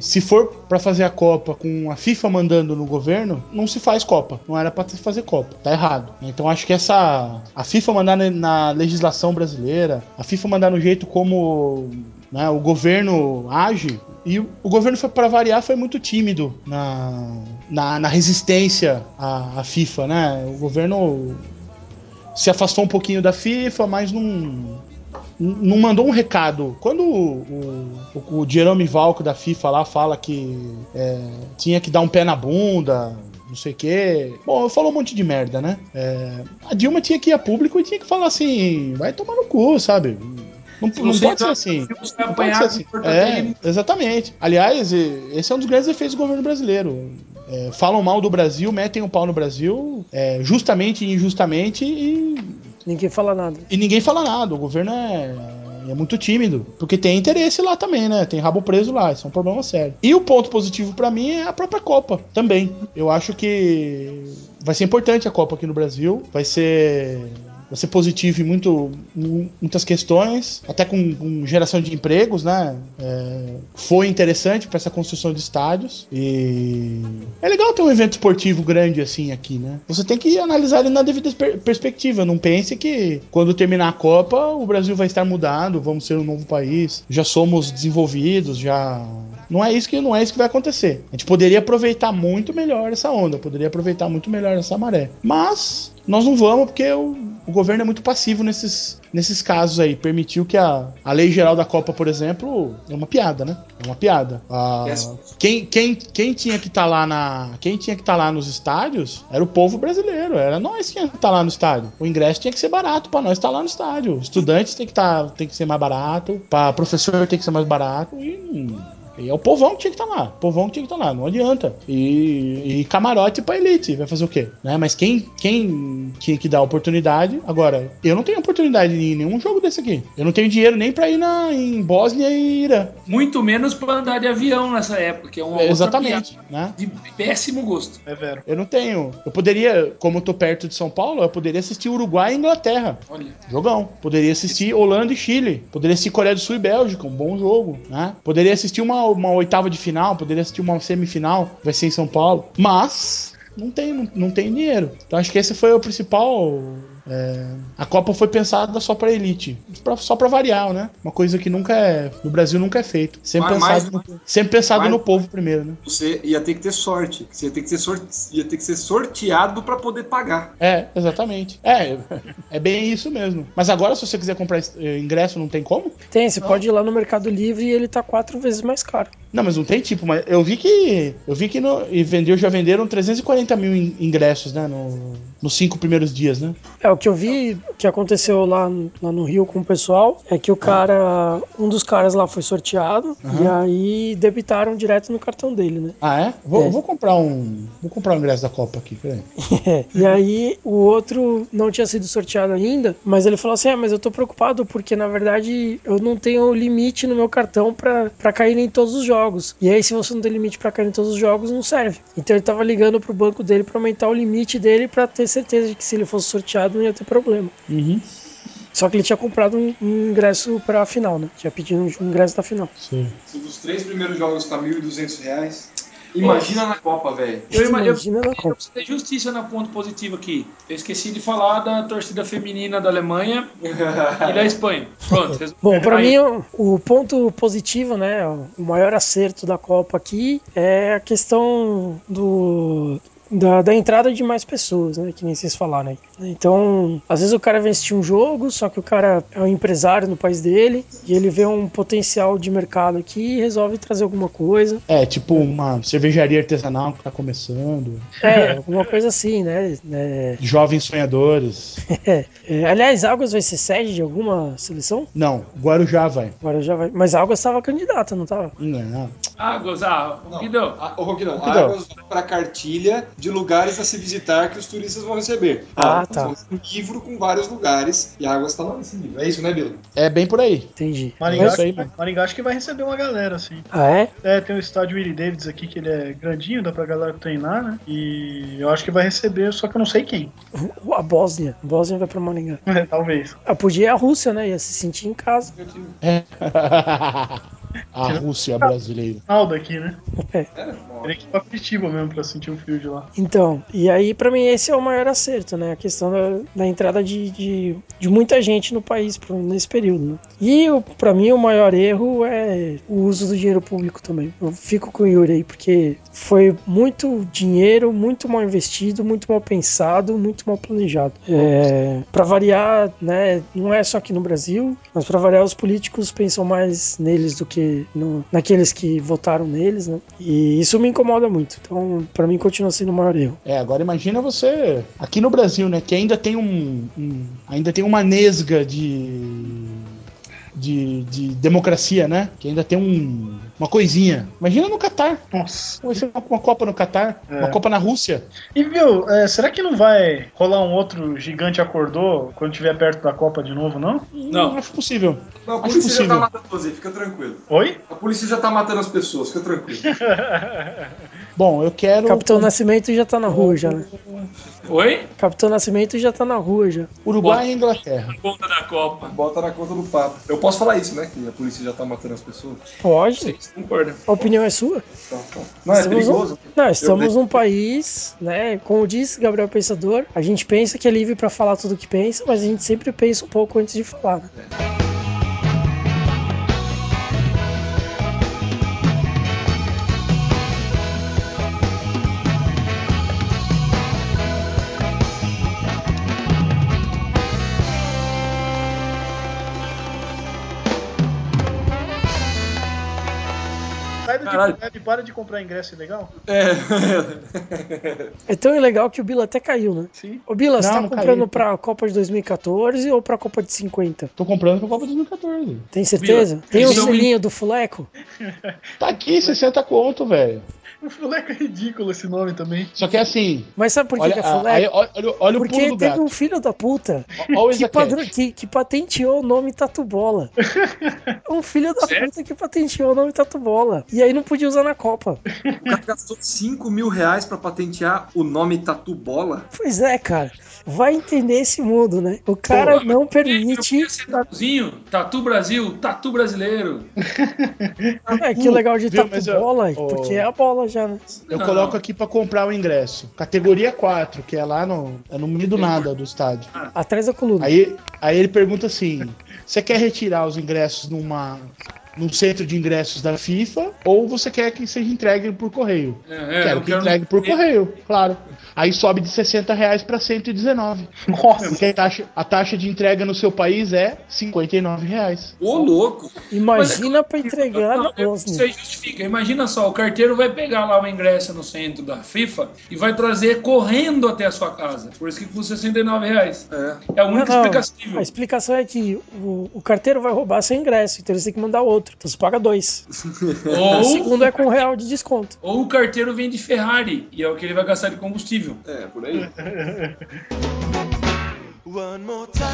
se for pra fazer a Copa com a FIFA mandando no governo, não se faz Copa. Não era pra se fazer Copa. Tá errado. Então acho que a FIFA mandar na legislação brasileira, a FIFA mandar no jeito como, né, o governo age. E o governo, para variar, foi muito tímido na resistência à FIFA, né? O governo se afastou um pouquinho da FIFA, mas não mandou um recado. Quando o Jerome Valco da FIFA lá fala que tinha que dar um pé na bunda, não sei o quê. Bom, falou um monte de merda, né? A Dilma tinha que ir a público e tinha que falar assim, vai tomar no cu, sabe? Não pode ser assim. Não pode ser assim. Exatamente. Aliás, esse é um dos grandes efeitos do governo brasileiro. Falam mal do Brasil, metem o pau no Brasil, justamente e injustamente, e... ninguém fala nada. E ninguém fala nada. O governo é muito tímido. Porque tem interesse lá também, né? Tem rabo preso lá. Isso é um problema sério. E o ponto positivo pra mim é a própria Copa também. Eu acho que vai ser importante a Copa aqui no Brasil. Vai ser positivo em muitas questões, até com geração de empregos, né? Foi interessante para essa construção de estádios. E é legal ter um evento esportivo grande assim aqui, né? Você tem que analisar ele na devida perspectiva. Não pense que quando terminar a Copa o Brasil vai estar mudado, vamos ser um novo país, já somos desenvolvidos, já... Não é isso que vai acontecer. A gente poderia aproveitar muito melhor essa onda, poderia aproveitar muito melhor essa maré. Mas nós não vamos, porque o governo é muito passivo nesses casos aí. Permitiu que a lei geral da Copa, por exemplo, é uma piada, né? É uma piada. Quem tinha que estar lá nos estádios era o povo brasileiro. Era nós que tinha que estar lá no estádio. O ingresso tinha que ser barato para nós estar lá no estádio. Estudantes tem que ser mais barato. Para professor tem que ser mais barato. E é o povão que tinha que estar lá. O povão que tinha que estar lá, não adianta. E camarote pra elite, vai fazer o quê? Né? Mas quem tinha que dar oportunidade... Agora, eu não tenho oportunidade em nenhum jogo desse aqui. Eu não tenho dinheiro nem pra ir em Bósnia e Irã. Muito menos pra andar de avião nessa época, que é uma exatamente, né? De péssimo gosto. É vero. Eu não tenho. Eu poderia, como eu tô perto de São Paulo, eu poderia assistir Uruguai e Inglaterra. Olha. Jogão. Poderia assistir Holanda e Chile. Poderia assistir Coreia do Sul e Bélgica, um bom jogo, né? Poderia assistir uma oitava de final, poderia assistir uma semifinal, vai ser em São Paulo, mas não tem dinheiro. Então acho que esse foi o principal... a Copa foi pensada só pra elite, só pra variar, né? Uma coisa que no Brasil nunca é feito. Sempre pensado no povo primeiro, né? Você ia ter que ter sorte. Você ia ter que ser sorteado pra poder pagar. É, exatamente. É bem isso mesmo. Mas agora, se você quiser comprar ingresso, não tem como? Tem, você pode ir lá no Mercado Livre e ele tá 4 vezes mais caro. Não, mas não tem tipo, mas eu vi que já venderam 340 mil ingressos, né? Nos 5 primeiros dias, né? É, o que eu vi que aconteceu lá no Rio com o pessoal é que o cara, um dos caras lá foi sorteado e aí debitaram direto no cartão dele, né? Ah, é? Vou comprar um ingresso da Copa aqui, peraí. E aí o outro não tinha sido sorteado ainda, mas ele falou assim, mas eu tô preocupado porque na verdade eu não tenho limite no meu cartão pra cair em todos os jogos. E aí se você não tem limite pra cair em todos os jogos, não serve. Então ele tava ligando pro banco dele pra aumentar o limite dele pra ter certeza de que se ele fosse sorteado não ia ter problema. Uhum. Só que ele tinha comprado um ingresso pra final, né? Tinha pedido um ingresso da final. Sim. Se dos três primeiros jogos tá R$1.200... Imagina na Copa, velho. Imagina na Copa. Eu preciso de justiça na ponto positivo aqui. Eu esqueci de falar da torcida feminina da Alemanha e da Espanha. Pronto. Bom, pra mim, o ponto positivo, né, o maior acerto da Copa aqui é a questão da entrada de mais pessoas, né? Que nem vocês falaram aí. Então, às vezes o cara vem assistir um jogo, só que o cara é um empresário no país dele e ele vê um potencial de mercado aqui e resolve trazer alguma coisa. É, tipo uma cervejaria artesanal que tá começando. É, alguma coisa assim, né? Jovens sonhadores. Aliás, Águas vai ser sede de alguma seleção? Não, Guarujá vai. Mas Águas tava candidata, não tava? Não. Águas, Roquidão. Roquidão, Águas pra cartilha de lugares a se visitar que os turistas vão receber. Ah, tá. Um livro com vários lugares e a Águas tá lá nesse livro. É isso, né, Bila? É bem por aí. Entendi. Maringá acho que vai receber uma galera, assim. Ah, é? É, tem o estádio Willie Davids aqui, que ele é grandinho, dá pra galera treinar, né? E eu acho que vai receber, só que eu não sei quem. A Bósnia. A Bósnia vai pra Maringá. É, talvez. Ah, podia ir a Rússia, né? Ia se sentir em casa. É. A Rússia brasileira. Ronaldo aqui, né? Teria que ir pra Curitiba mesmo pra sentir o fio de lá. Então, e aí pra mim esse é o maior acerto, né? A questão da entrada de muita gente no país nesse período, né? E pra mim o maior erro é o uso do dinheiro público também. Eu fico com o Yuri aí, porque foi muito dinheiro, muito mal investido, muito mal pensado, muito mal planejado. Pra variar, né? Não é só aqui no Brasil, mas pra variar os políticos pensam mais neles do que naqueles que votaram neles, né? E isso me incomoda muito. Então, pra mim, continua sendo o maior erro. É, agora imagina você aqui no Brasil, né? Que ainda tem uma nesga de democracia, né? Que ainda tem uma coisinha. Imagina no Catar. Nossa. Vai ser uma Copa no Catar, uma Copa na Rússia. E viu, será que não vai rolar um outro gigante acordou quando estiver perto da Copa de novo, não? Não. Acho possível. Não, a polícia já tá matando você, fica tranquilo. Oi? A polícia já tá matando as pessoas, fica tranquilo. Bom, eu quero... Capitão Nascimento já tá na rua, já, né? Oi? Capitão Nascimento já tá na rua, já. Uruguai e Inglaterra. Conta da Copa. Bota na conta do papo. Eu posso falar isso, né? Que a polícia já tá matando as pessoas. Pode. Vocês concordam. A opinião é sua? Tá. Não, é perigoso. Não, estamos num país, né? Como diz Gabriel Pensador, a gente pensa que é livre pra falar tudo o que pensa, mas a gente sempre pensa um pouco antes de falar, né? É. Para de comprar ingresso ilegal? É tão ilegal que o Bila até caiu, né? Sim. Ô Bila, você tá comprando pra Copa de 2014 ou pra Copa de 50? Tô comprando pra Copa de 2014. Tem certeza? Bila. Tem o selinho do Fuleco? Tá aqui, 60 conto, velho. O Fuleco é ridículo esse nome também. Só que é assim... Mas sabe por que é Fuleco? Aí, olha porque o pulo do gato. Porque teve um filho da puta que patenteou o nome Tatu Bola. Um filho da puta que patenteou o nome Tatu Bola. E aí não podia usar na Copa. O cara gastou R$5.000 pra patentear o nome Tatu Bola? Pois é, cara. Vai entender esse mundo, né? O cara não permite... Tatu Brasil, Tatu Brasileiro. É, que legal de Tatu Bola, porque é a bola. Já, né? Eu coloco aqui pra comprar o ingresso. Categoria 4, que é lá no meio do nada do estádio. Atrás da coluna. Aí ele pergunta assim: você quer retirar os ingressos num centro de ingressos da FIFA, ou você quer que seja entregue por correio. Quero que entregue por correio, claro. Aí sobe de R$60 para 119. Nossa! Porque a taxa de entrega no seu país é R$59. Ô, louco! Imagina para entregar na Bósnia. Isso aí justifica. Imagina só, o carteiro vai pegar lá o ingresso no centro da FIFA e vai trazer correndo até a sua casa. Por isso que custa R$69. É a única explicação. A explicação é que o carteiro vai roubar seu ingresso, então eles têm que mandar outro. Então você paga 2. O segundo é com R$1 de desconto. Ou o carteiro vem de Ferrari e é o que ele vai gastar de combustível. É, por aí. One more time,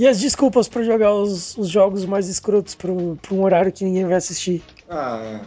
E as desculpas pra jogar os jogos mais escrotos pra um horário que ninguém vai assistir?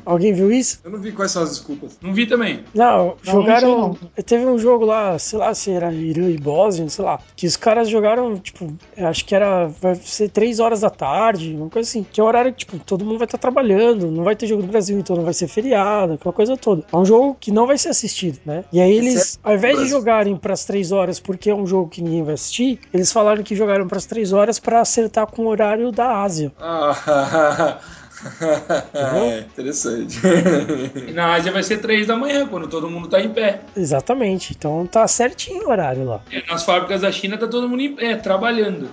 Alguém viu isso? Eu não vi quais são as desculpas. Não vi também. Não, jogaram... Não. Teve um jogo lá, sei lá se era Irã e Bósnia, sei lá, que os caras jogaram, tipo, acho que era... Vai ser 3 horas da tarde, uma coisa assim. Que é um horário que, tipo, todo mundo vai estar trabalhando, não vai ter jogo do Brasil, então não vai ser feriado, aquela coisa toda. É um jogo que não vai ser assistido, né? E aí eles, ao invés de jogarem pras 3 horas porque é um jogo que ninguém vai assistir, eles falaram que jogaram pras 3 horas pra acertar com o horário da Ásia. É interessante. E na Ásia vai ser 3 da manhã, quando todo mundo tá em pé. Exatamente, então tá certinho o horário lá. E nas fábricas da China tá todo mundo em pé, trabalhando.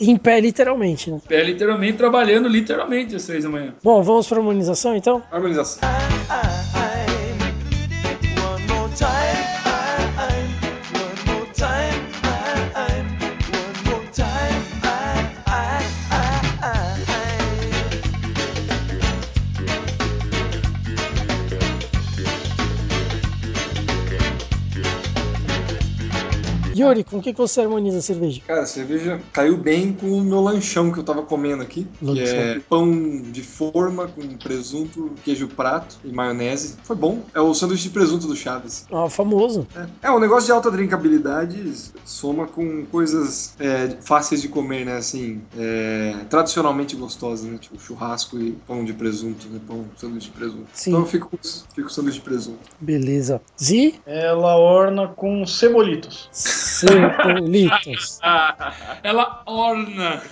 Em pé, literalmente, né? Em pé, literalmente, trabalhando literalmente às 3 da manhã. Bom, vamos pra harmonização, então? Harmonização. Yuri, com o que você harmoniza a cerveja? Cara, a cerveja caiu bem com o meu lanchão que eu tava comendo aqui. Lanchão. Que é pão de forma com presunto, queijo prato e maionese. Foi bom. É o sanduíche de presunto do Chaves. Ah, famoso. É um negócio de alta drinkabilidade, soma com coisas fáceis de comer, né? Assim, tradicionalmente gostosas, né? Tipo churrasco e pão de presunto, né? Pão, sanduíche de presunto. Sim. Então eu fico sanduíche de presunto. Beleza. Zee? Ela orna com cebolitos. Ela orna.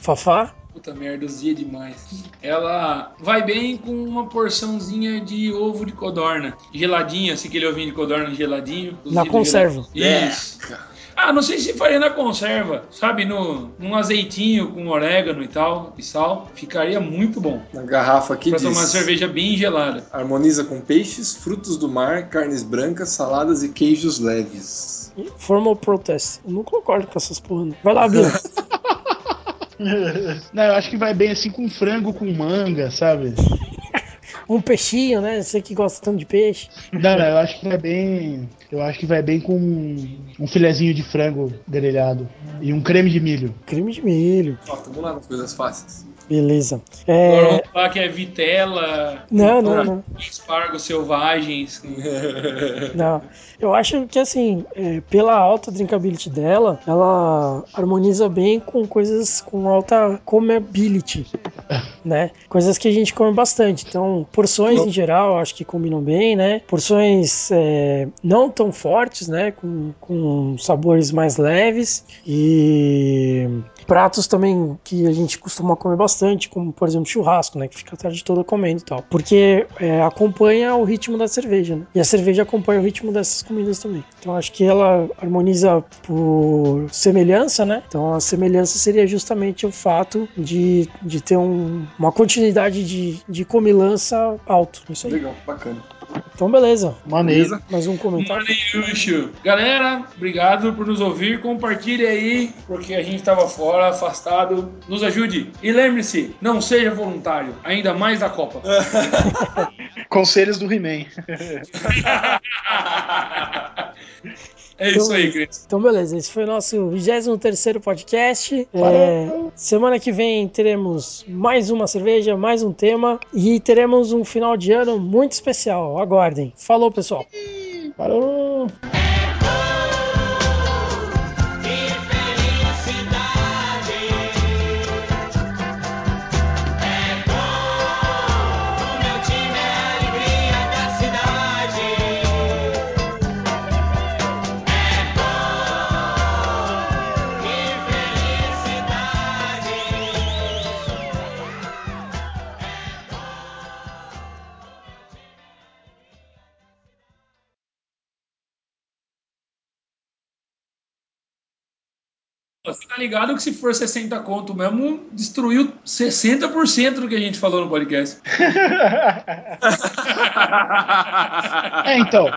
Fafá? Puta merda, o Zee é demais. Ela vai bem com uma porçãozinha de ovo de codorna. Geladinha, assim, aquele ovinho de codorna geladinho. Na conserva. Isso. Não sei se faria na conserva, sabe? Num azeitinho com orégano e tal, e sal. Ficaria muito bom. Na garrafa aqui pra diz... Pra tomar cerveja bem gelada. Harmoniza com peixes, frutos do mar, carnes brancas, saladas e queijos leves. Formal protest. Eu não concordo com essas porra, não. Vai lá, Bila. Não, eu acho que vai bem assim com frango, com manga, sabe? Um peixinho, né? Você que gosta tanto de peixe. Não, eu acho que vai bem... Eu acho que vai bem com um filezinho de frango grelhado e um creme de milho. Creme de milho. Ó, vamos lá nas coisas fáceis. Beleza. Agora vamos falar que é vitela... Não. Espargos selvagens. Não. Eu acho que, assim, pela alta drinkability dela, ela harmoniza bem com coisas com alta comability, né? Coisas que a gente come bastante. Então, porções em geral, acho que combinam bem, né? Porções não tão fortes, né? Com sabores mais leves e... pratos também que a gente costuma comer bastante, como, por exemplo, churrasco, né? Que fica a tarde toda comendo e tal. Porque acompanha o ritmo da cerveja, né? E a cerveja acompanha o ritmo dessas comidas também. Então, acho que ela harmoniza por semelhança, né? Então, a semelhança seria justamente o fato de ter uma continuidade de comilança alto. Isso aí. Legal, bacana. Então, beleza. Maneiro. Mais um comentário. Maneirucho. Galera, obrigado por nos ouvir. Compartilhe aí, porque a gente tava fora, afastado. Nos ajude. E lembre-se, não seja voluntário. Ainda mais da Copa. Conselhos do He-Man. É então, isso aí, Cris. Então, beleza. Esse foi o nosso 23º podcast. Semana que vem teremos mais uma cerveja, mais um tema. E teremos um final de ano muito especial. Aguardem. Falou, pessoal. Falou. Você tá ligado que se for 60 conto mesmo, destruiu 60% do que a gente falou no podcast. É, então,